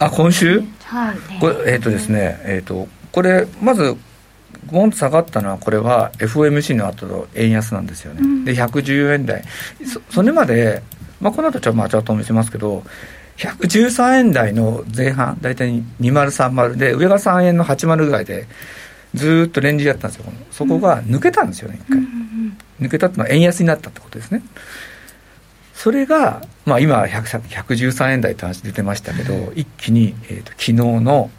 あ今週、はい、これえっ、ー、とですねえっ、ー、とこれまずゴンと下がったのはこれは エフオーエムシー の後の円安なんですよね、うん、でひゃくじゅうえん台 そ, それまで、まあ、この後ちょっとチャートを見せますけどひゃくじゅうさんえん台の前半だいたいにじゅうさんじゅうで上がさんえんのはちじゅうぐらいでずっとレンジだったんですよ。そこが抜けたんですよね、うん、いっかい、うんうん、抜けたってのは円安になったってことですね。それが、まあ、今ひゃくじゅうさんえん台って話出てましたけど、うん、一気に、えー、と昨日の、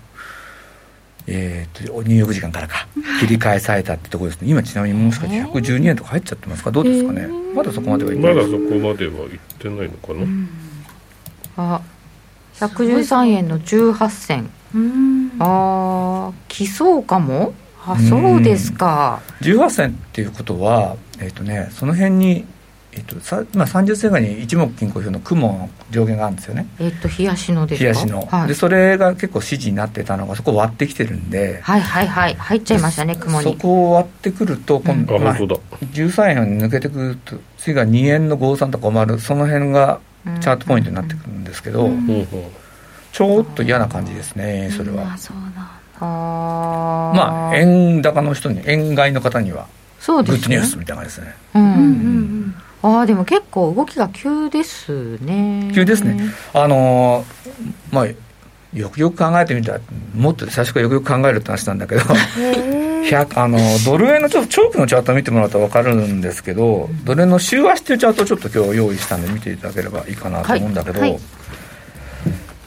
えー、と入浴時間からか切り替えされたってところですね。今ちなみにもしかしてひゃくじゅうにえんとか入っちゃってますか、どうですかね、えー、まだそこまではいってない、まだそこまではいってないのかな、うん、あひゃくじゅうさんえんのじゅうはっせん、うん、あ来そうかも。あそうですか、じゅうはっせんっていうことは、えーとね、その辺に、えーとさまあ、さんじゅっせんがに一目均衡表の雲の上限があるんですよね、えーと冷やしのですか、冷やしの、はい、でそれが結構支持になってたのがそこ割ってきてるんで、はいはいはい、入っちゃいましたね雲に。そこを割ってくると今度、うんまあ、じゅうさんえんを抜けてくると次がにえんのごじゅうさんとかごじゅう、その辺がチャートポイントになってくるんですけど、うんうんうん、ちょっと嫌な感じですねそれは。あそうなんだ。あまあ円高の人に円買いの方にはそうです、ね、グッドニュースみたいな感じですね、うんうんうんうん、あでも結構動きが急ですね。急ですね。あのー、まあよくよく考えてみたらもっと最初からよくよく考えるって話なんだけどひゃくあのドル円のちょっとチョークのチャート見てもらうと分かるんですけど、うん、ドル円の週足っていうチャートをちょっと今日用意したんで見ていただければいいかなと思うんだけど、はいはい、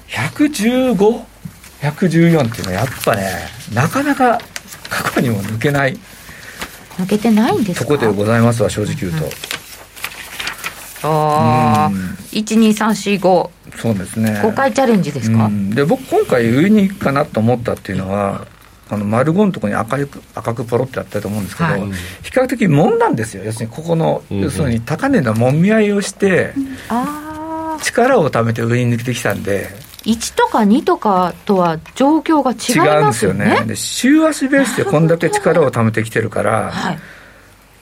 ひゃくじゅうご、ひゃくじゅうよんっていうのはやっぱねなかなか過去にも抜けない抜けてないんですかとこでございますわ正直言うと、うんうん、ああ いち,に,さん,よん,ご そうですねごかいチャレンジですか、うん、で僕今回上に行くかなと思ったっていうのはあの丸ごのところに赤く、赤くポロってあったと思うんですけど、はい、比較的揉んだんですよ。要するにここの、うんうん、要するに高値の揉み合いをして、うん、あ力を貯めて上に抜けてきたんでいちとかにとかとは状況が違いますよね。違うんですよね。で週足ベースでこんだけ力を貯めてきてるから、は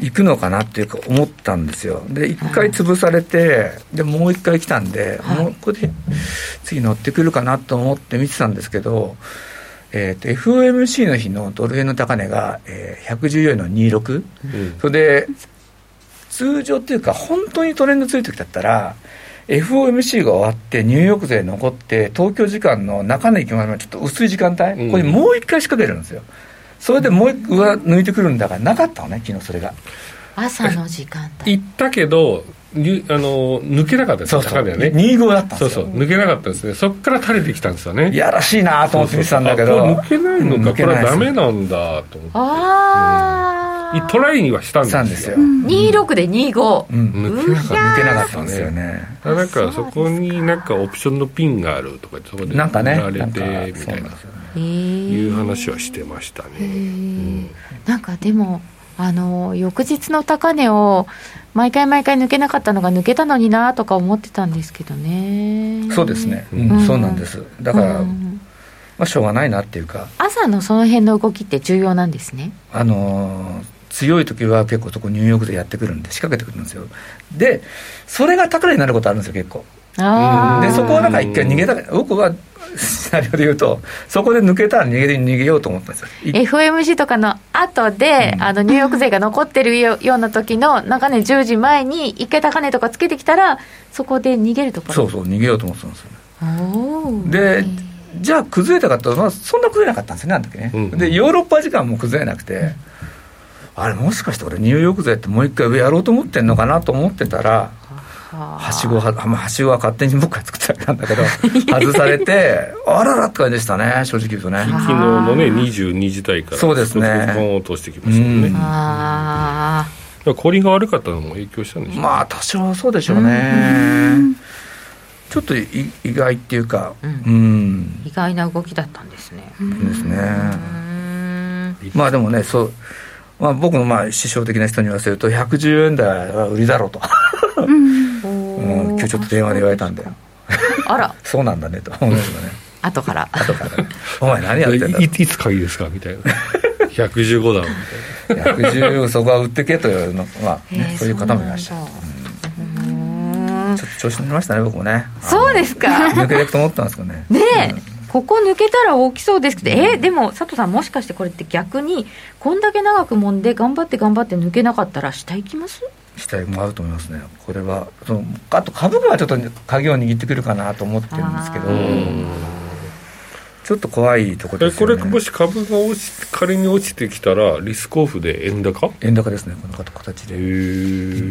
い、行くのかなっていうか思ったんですよ。でいっかい潰されて、うん、でもういっかい来たんで、はい、もうここで次乗ってくるかなと思って見てたんですけど、えー、と エフオーエムシー の日のドル円の高値が、えー、ひゃくじゅうよんのにじゅうろく、うん、それで通常というか本当にトレンドついてきたったらエフオーエムシー が終わってニューヨーク勢残って東京時間の中値行きまでちょっと薄い時間帯、うん、これもう一回仕掛けるんですよ。それでもう一上抜いてくるんだからなかったのね昨日。それが朝の時間帯行ったけどあの抜けなかったですね、高値はねにじゅうごだったんですよ。そうそう抜けなかったですね。そこから垂れてきたんですよね。いやらしいなと思って見てたんだけど、そうそう、あ、これ抜けないのか、これはダメなんだと思って、あ、うん、トライにはしたんです よ, んですよ、うん、にじゅうろくでにじゅうご、うん、抜けなかったんですよね。なんかそこになんかオプションのピンがあるとかそこで売られてみたいないう話はしてましたね、うん、なんかでもあの翌日の高値を毎回毎回抜けなかったのが抜けたのになとか思ってたんですけどね。そうですね、うんうん、そうなんです。だから、うん、まあ、しょうがないなっていうか、朝のその辺の動きって重要なんですね。あの強い時は結構そこニューヨークでやってくるんで仕掛けてくるんですよ。でそれが高値になることあるんですよ結構。あでそこはなんか一回逃げた、僕はシナリオで言うとそこで抜けたら逃げ逃げようと思ったんですよ。 エフオーエムシー とかの後で、うん、あのニューヨーク勢が残ってるような時の中値じゅうじまえに一回高値とかつけてきたらそこで逃げるとか、そうそう逃げようと思ってたんですよ。おでじゃあ崩れたかったのはそんな崩れなかったんですよね、あの時ね、うんうん、でヨーロッパ時間も崩れなくて、うん、あれもしかして俺ニューヨーク勢ってもう一回上やろうと思ってんのかなと思ってたら、はしごは、まあ、はしごは勝手に僕が作ったわけなんだけど外されてあららって感じでしたね、正直言うとね。昨日のねにじゅうにじ台からそうですねポン落としてきましたもんね、うん、あだから氷が悪かったのも影響したんでしょうね。まあ多少そうでしょうね。うちょっと意外っていうか、うんうん、意外な動きだったんですね。ですね。まあでもねそう、まあ、僕のまあ師匠的な人に言わせるとひゃくじゅうえん台は売りだろうとうん、今日ちょっと電話で言われたんだよ。あらそうなんだねと思いましたね後から後からお前何やってんだ い, いつ鍵ですかみたいなひゃくじゅうごだろみたいなひゃくじゅうそこは売ってけというの、まあね、そういう方もいらっしゃる。ちょっと調子に乗りましたね僕もね。そうですか抜けていくと思ったんですけどねねえ、うん、ここ抜けたら大きそうですけど、えー、でも佐藤さんもしかしてこれって逆にこんだけ長く揉んで頑張って頑張って抜けなかったら下行きます期待もあると思いますね。これはそのあと株価はちょっと鍵を握ってくるかなと思ってるんですけど、ちょっと怖いところですよね。これもし株が落ち仮に落ちてきたらリスクオフで円高円高ですねこの形で。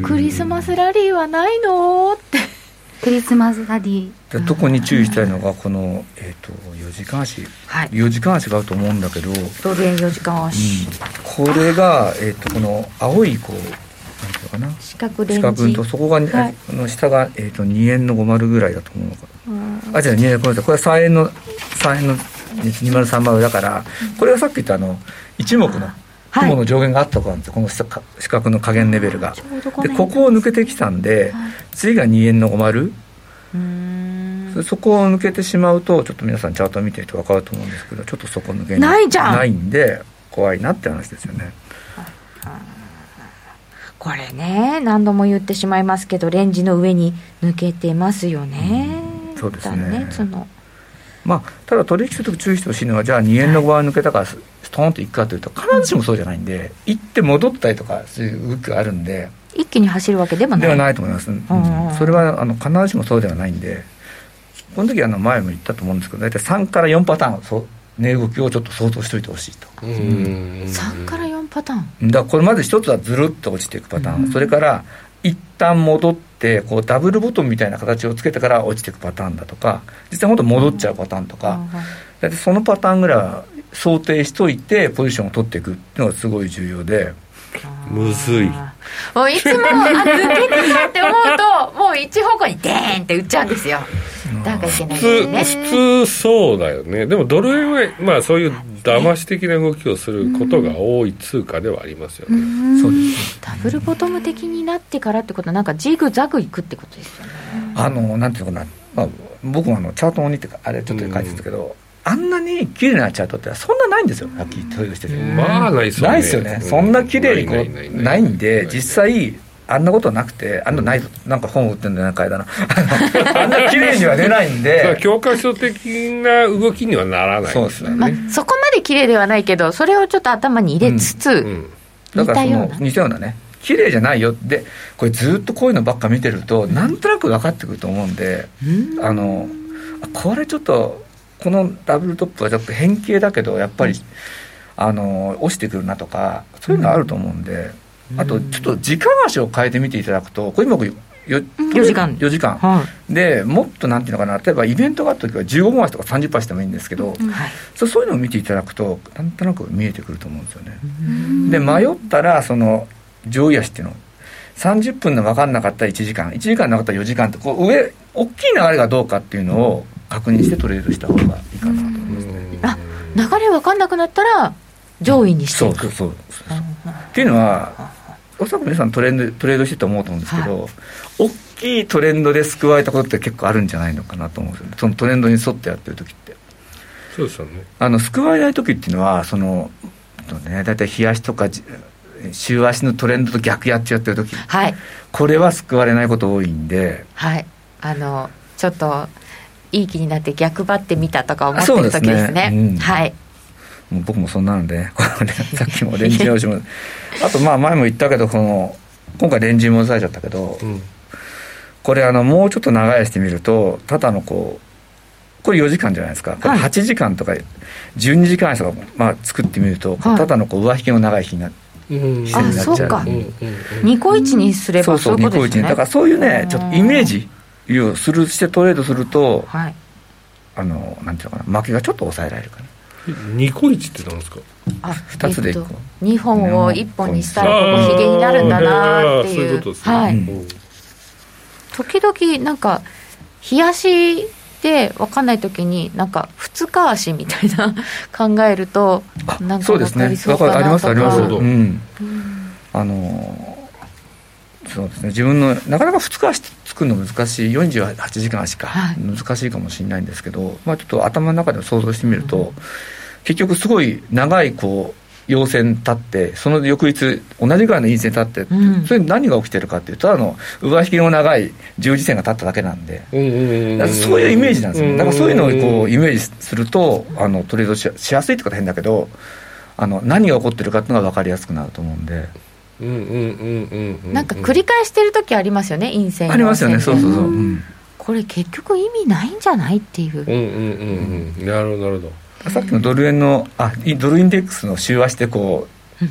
クリスマスラリーはないのってクリスマスラリー特に注意したいのがこの、えー、とよじかん足、はい、よじかん足があると思うんだけど当然よじかん足、うん、これが、えー、とこの青いこうかな四角レンジとそこが、はい、あの下が、えー、とにえんのごじゅうぐらいだと思うのかあじゃあにえんごめんなさいこれはさんえんのさんえんのにひゃくさんまるだからこれはさっき言ったあの一目の雲の上限があったところなんですよ、はい、この四角の下限レベルがでここを抜けてきたんで、はい、次がにえんのごじゅううーんそこを抜けてしまうとちょっと皆さんチャート見てると分かると思うんですけどちょっとそこ抜けないじゃんないんで怖いなって話ですよね。これね何度も言ってしまいますけどレンジの上に抜けてますよね、うん、そうです ね, ねその、まあ、ただ取引すると注意してほしいのはじゃあにえんのごばい抜けたからストーンといくかというと必ずしもそうじゃないんで行って戻ったりとかそういう動きがあるんで一気に走るわけでもないではないと思います、うんうん、それはあの必ずしもそうではないんでこの時あの前も言ったと思うんですけど大体さんからよんパターンそう値動きをちょっと想像しておいてほしいとうんさんからよんパターンだこれまず一つはずるっと落ちていくパターン、うん、それから一旦戻ってこうダブルボトムみたいな形をつけてから落ちていくパターンだとか実際本当戻っちゃうパターンとかだってそのパターンぐらいは想定しといてポジションを取っていくっていうのがすごい重要でむずいもういつも抜けてきたって思うともう一方向にデーンって打っちゃうんですよだからいけないですね。普通、普通そうだよね。でもドル円は、まあ、そういう騙し的な動きをすることが多い通貨ではありますよね、うん、そうですダブルボトム的になってからってことはなんかジグザグいくってことですよね。あのなんていうのかな、まあ、僕もあのチャートにってあれちょっと書いてたんですけど、うん、あんなに綺麗なチャートってそんなないんですよ。ラッキー投与しててまあないですよね。ないですよね、うん、そんな綺麗にこうない、ない、ない、ないんで実際あんなことなくてあんなない、うん、なんか本を売ってるんだよな買いだなあんな綺麗には出ないんで教科書的な動きにはならないんですよね。 そうですね、まあ、そこまで綺麗ではないけどそれをちょっと頭に入れつつ、うんうん、だからその似たようなね綺麗じゃないよでこれずっとこういうのばっか見てるとなんとなく分かってくると思うんで、うん、あのこれちょっとこのダブルトップはちょっと変形だけどやっぱり、うん、あの落ちてくるなとかそういうのあると思うんで、うんあとちょっと時間足を変えてみていただくとこれ今よじかん、よじかん、はい、でもっとなんていうのかな、例えばイベントがあった時はじゅうごふん足とか さんじゅっパーセント 足してもいいんですけど、うん、はい、そ, そういうのを見ていただくとなんとなく見えてくると思うんですよね。で迷ったらその上位足っていうのさんじゅっぷんの分かんなかったらいちじかん、いちじかんなかったらよじかんと、こう上大きい流れがどうかっていうのを確認してトレードした方がいいかなと思いますね。あ、流れ分かんなくなったら上位にしていく、うん、そうそうそうそうっていうのはおそらく皆さんトレンド、トレードしてて思うと思うんですけど、はい、大きいトレンドで救われたことって結構あるんじゃないのかなと思うんですよね。そのトレンドに沿ってやってる時って。そうですよね。あの救われない時っていうのはその、ね、だいたい日足とか週足のトレンドと逆やっちゃってる時、はい、これは救われないこと多いんで、はい、あのちょっといい気になって逆張ってみたとか思ってる時ですね。うん、はい、もう僕もそんなので、ね、さっきもレンジ戻しもあとまあ前も言ったけどこの今回レンジ戻されちゃったけど、うん、これあのもうちょっと長いしてみるとただのこうこれよじかんじゃないですか、これはちじかんとかじゅうにじかんとか、まあ、作ってみると、はい、ただのこう上引きの長い日になって、うん、になっちゃう。あ、そうか、ニコイチにすればそういうことですね。だからそういうねちょっとイメージをするしてトレードすると、はい、あのなんていうのかな、負けがちょっと抑えられるかな。ニコイチって何ですか？あ、ふたつでいっこ、えっと、にほんをいっぽんにしたらここヒゲになるんだなっていう、時々なんか日足で分かんない時になんかふつか足みたいな考えるとなんか分かりそうかなとか。あ、そうですね、ありますあります、うん、あのそうですね、自分のなかなかふつか足作るの難しい、よんじゅうはちじかん足か、はい、難しいかもしれないんですけど、まあ、ちょっと頭の中で想像してみると、うん、結局すごい長いこう陽線立って、その翌日同じぐらいの陰線立って、うん、それ何が起きてるかっていうとただの上引きの長い十字線が立っただけなんで、うん、だからそういうイメージなんですよ。だからそういうのをこうイメージするとあのトレードしやすいってことは変だけど、あの何が起こってるかっていうのが分かりやすくなると思うんで、なんか繰り返してる時ありますよね、陰線。ありますよね、そうそうそう、うん、これ結局意味ないんじゃないっていう、うんうんうんうん、なるほどなるほど。さっきのドル円のあドルインデックスの週足でこう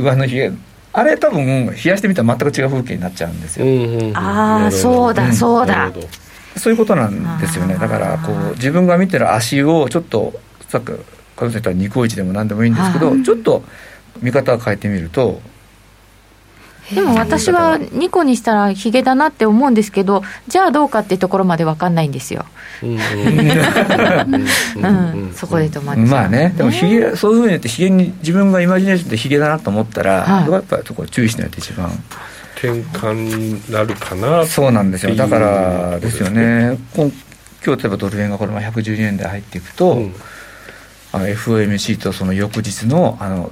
上の日あれ多分冷やしてみたら全く違う風景になっちゃうんですよ、うんうんうん、ああそうだそうだ、そういうことなんですよね。だからこう自分が見てる足をちょっとさっき加藤さん言ったらニコイチでも何でもいいんですけど、ちょっと見方を変えてみると。でも私はにこにしたらヒゲだなって思うんですけど、じゃあどうかっていうところまで分かんないんですよ、そこで止まっちゃう。まあね、でもヒゲそういうふうにやってヒゲに自分がイマジネーションでヒゲだなと思ったら、はい、やっぱりそこ注意しないと一番転換になるかな。そうなんですよ、だからですよね。今日例えばドル円がこれひゃくじゅうにえんで入っていくと、うん、あの エフオーエムシー とその翌日のあの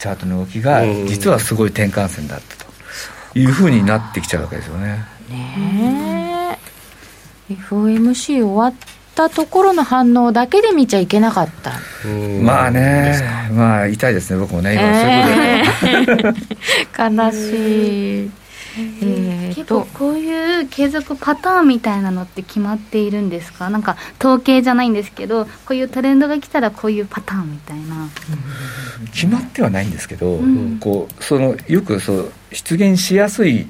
チャートの動きが実はすごい転換線だったというふうになってきちゃうわけですよね。ねえ、 エフオーエムシー 終わったところの反応だけで見ちゃいけなかった。まあね、まあ痛いですね、僕もね今そういうことで悲しい、えー、結構こういう継続パターンみたいなのって決まっているんですか？なんか統計じゃないんですけど、こういうトレンドが来たらこういうパターンみたいな、うん、決まってはないんですけど、うん、こうそのよくそう出現しやすい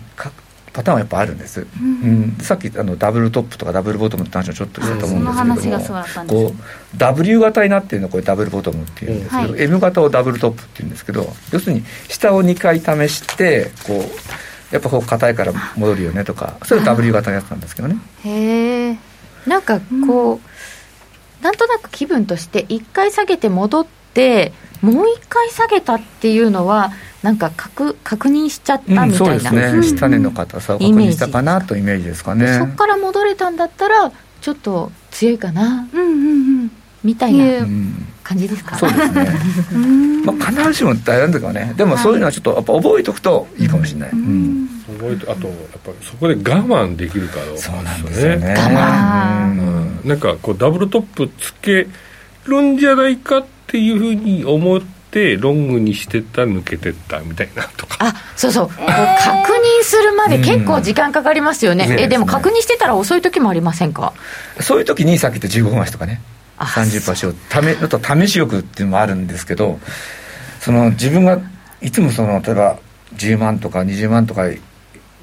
パターンはやっぱあるんです、うんうん、さっきあのダブルトップとかダブルボトムって話をちょっとしたと思うんですけども、その話がそうだったんです、ね、こう ダブリュー 型になっているのこれダブルボトムっていうんですけど、うんはい、エム 型をダブルトップっていうんですけど、要するに下をにかい試してこうやっぱこう硬いから戻るよねとか、それは ダブリュー 型のやつなんですけどね。へえ、なんかこう、うん、なんとなく気分としていっかい下げて戻ってもういっかい下げたっていうのはなんか確認しちゃったみたいな、うん、そうですね、うんうん、下値の硬さを確認したかなとイメージですかね。そこから戻れたんだったらちょっと強いかな、うんうんうん、みたいな、うん感じですか。そうですねまあ、必ずしも大変だけどね、でもそういうのはちょっとやっぱ覚えておくといいかもしれない、はいうん、覚えてあとやっぱそこで我慢できるかどうか、ね、そうなんですよね、我慢、うんうん、なんかこうダブルトップつけるんじゃないかっていうふうに思ってロングにしてた抜けてったみたいなとか、あそうそう、えー、確認するまで結構時間かかりますよね、うん、えでも確認してたら遅い時もありませんか？そういう時にさっき言ったじゅうごふん足とかね、さんじゅっパーセント をためちょっと試しよくっていうのもあるんですけど、その自分がいつもその例えばじゅうまんとかにじゅうまんとか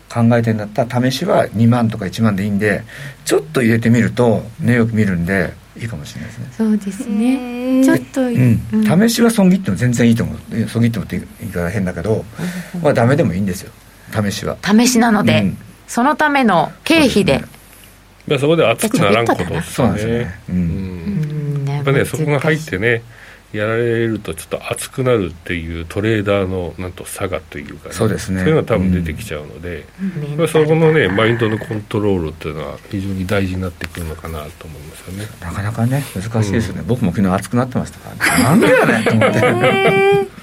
考えてるんだったら試しはにまんとかいちまんでいいんで、ちょっと入れてみるとね、よく見るんでいいかもしれないですね。そうですね、ちょっと、うんうん、試しは損切っても全然いいと思う。損切ってもって言い方変だけど、うん、まあダメでもいいんですよ、試しは。試しなので、うん、そのための経費で、まあ、そこで熱くならんことですね。やっぱね、そこが入ってね、やられるとちょっと熱くなるっていうトレーダーのなんと差がというか、ね、そうですね、そういうのが多分出てきちゃうので、うん、そこのね、マインドのコントロールっていうのは非常に大事になってくるのかなと思いますよね。なかなかね、難しいですね、うん、僕も昨日熱くなってましたから、ね、なんでやねんと思って、えー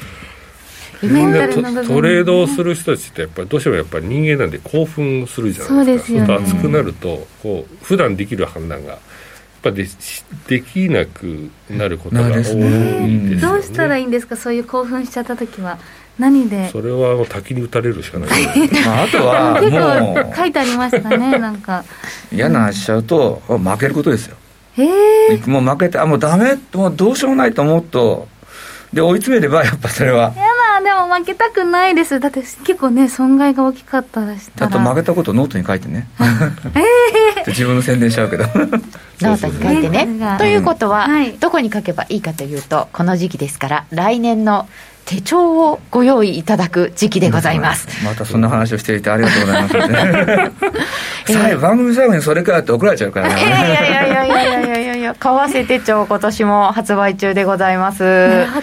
みんな ト, トレードをする人たちってやっぱりどうしてもやっぱり人間なんで興奮するじゃないですか。そうですよね。ちょっと熱くなるとこう普段できる判断がやっぱ で, できなくなることが多いですよね。どうしたらいいんですか、そういう興奮しちゃった時は。何でそれはもう滝に打たれるしかない、まあ、あとは結構書いてありましたね、なんか嫌な話しちゃうと負けることですよ。へもう負けて、あもうダメ、もうどうしようもないと思うとで追い詰めればやっぱそれは、でも負けたくないです。だって結構ね、損害が大きかったらしたら、あと負けたことをノートに書いてね、えー、自分の宣伝しちゃうけどノートに書いてねということは、はい、どこに書けばいいかというと、この時期ですから来年の手帳をご用意いただく時期でございます、うん、またそんな話をしていてありがとうございます、ねえー、番組最後にそれかって怒られちゃうからね、えー、いやいやいやいやいやいやいや、為替手帳今年も発売中でございます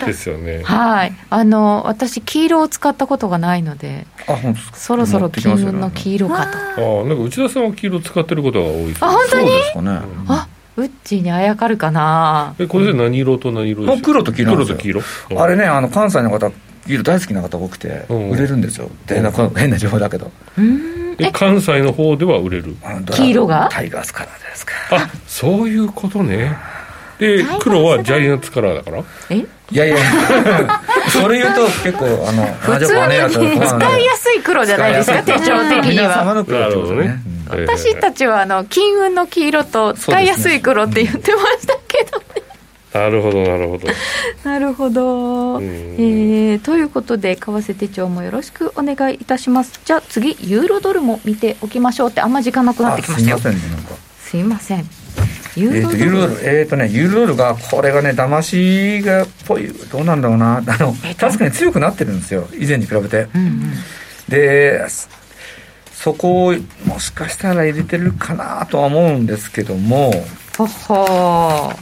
ですよね。はい、あの私黄色を使ったことがないので、あ本当ですか、そろそろ金運の黄色かと。あなんか内田さんは黄色使ってることが多いです。あ本当にそうですかね、うん、あウッチーにあやかるかな。えこれで何色と何色ですか。黒と黄色なんですよ。黒と黄色、あれね、あの関西の方黄色大好きな方多くて売れるんですよ、うん、でなんか変な情報だけど、うん、え関西の方では売れる黄色がタイガースカラーですか。あそういうことね。で黒はジャイアンツカラーだから。えいやいやそれ言うと結構あの普通に使いやすい黒じゃないですか、手帳的には。皆様の黒ってことね、うん、私たちはあの金運の黄色と使いやすい黒って言ってましたけどね、うん、なるほどなるほどなるほど、えー、ということで為替手帳もよろしくお願いいたします。じゃあ次ユーロドルも見ておきましょうって、あんま時間なくなってきましたよ。すいません、なんかすいません。ユーロドル、えー、とユーロドル、えーとね、ユーロドルがこれがね、騙しがっぽい、どうなんだろうな、あの確かに強くなってるんですよ、以前に比べて、うんうん、でそこをもしかしたら入れてるかなとは思うんですけども、はは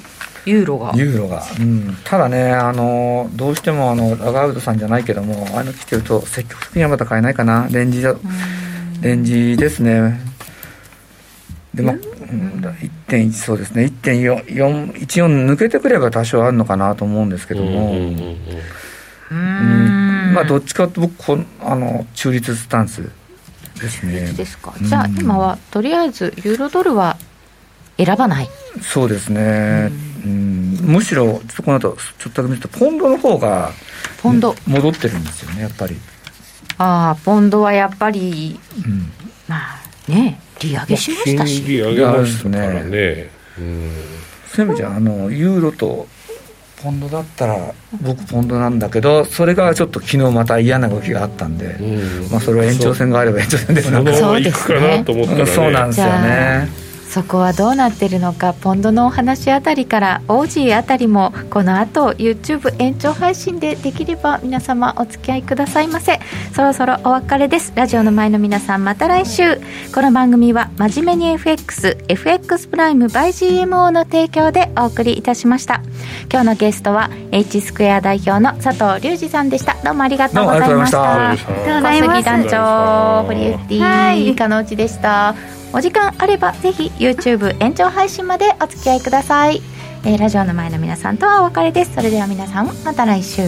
ユーロがユーロが、うん、ただね、あのどうしてもあのラガードさんじゃないけども、ああいうの来てると積極的にはまた買えないかな、レンジだ、レンジですね。でまあ、いってんいち、そうですね、 いってんよんいちよん 抜けてくれば多少あるのかなと思うんですけども、うんうん、まあどっちかと僕こあの中立スタンスですね。中立ですか。じゃあ今はとりあえずユーロドルは選ばない。そうですね、うん、むしろちょっとこの後ちょっと見るとポンドの方がポンド戻ってるんですよね、やっぱり。ああポンドはやっぱり、うん、まあねえ利上げしましたし、金利上げましたからね。せめてあのユーロとポンドだったら、僕ポンドなんだけど、それがちょっと昨日また嫌な動きがあったんで、うんまあ、それは延長戦があれば延長戦ですね。そうですね。そうなんですよね。そこはどうなってるのか、ポンドのお話あたりからオージーあたりもこの後 YouTube 延長配信でできれば皆様お付き合いくださいませ。そろそろお別れです。ラジオの前の皆さん、また来週。この番組は真面目に エフエックス エフエックス プライム by ジーエムオー の提供でお送りいたしました。今日のゲストは H スクエア代表の佐藤隆二さんでした。どうもありがとうございました。小杉団長、堀江ティー、加納内でした。お時間あればぜひ YouTube 延長配信までお付き合いください、えー、ラジオの前の皆さんとはお別れです。それでは皆さん、また来週。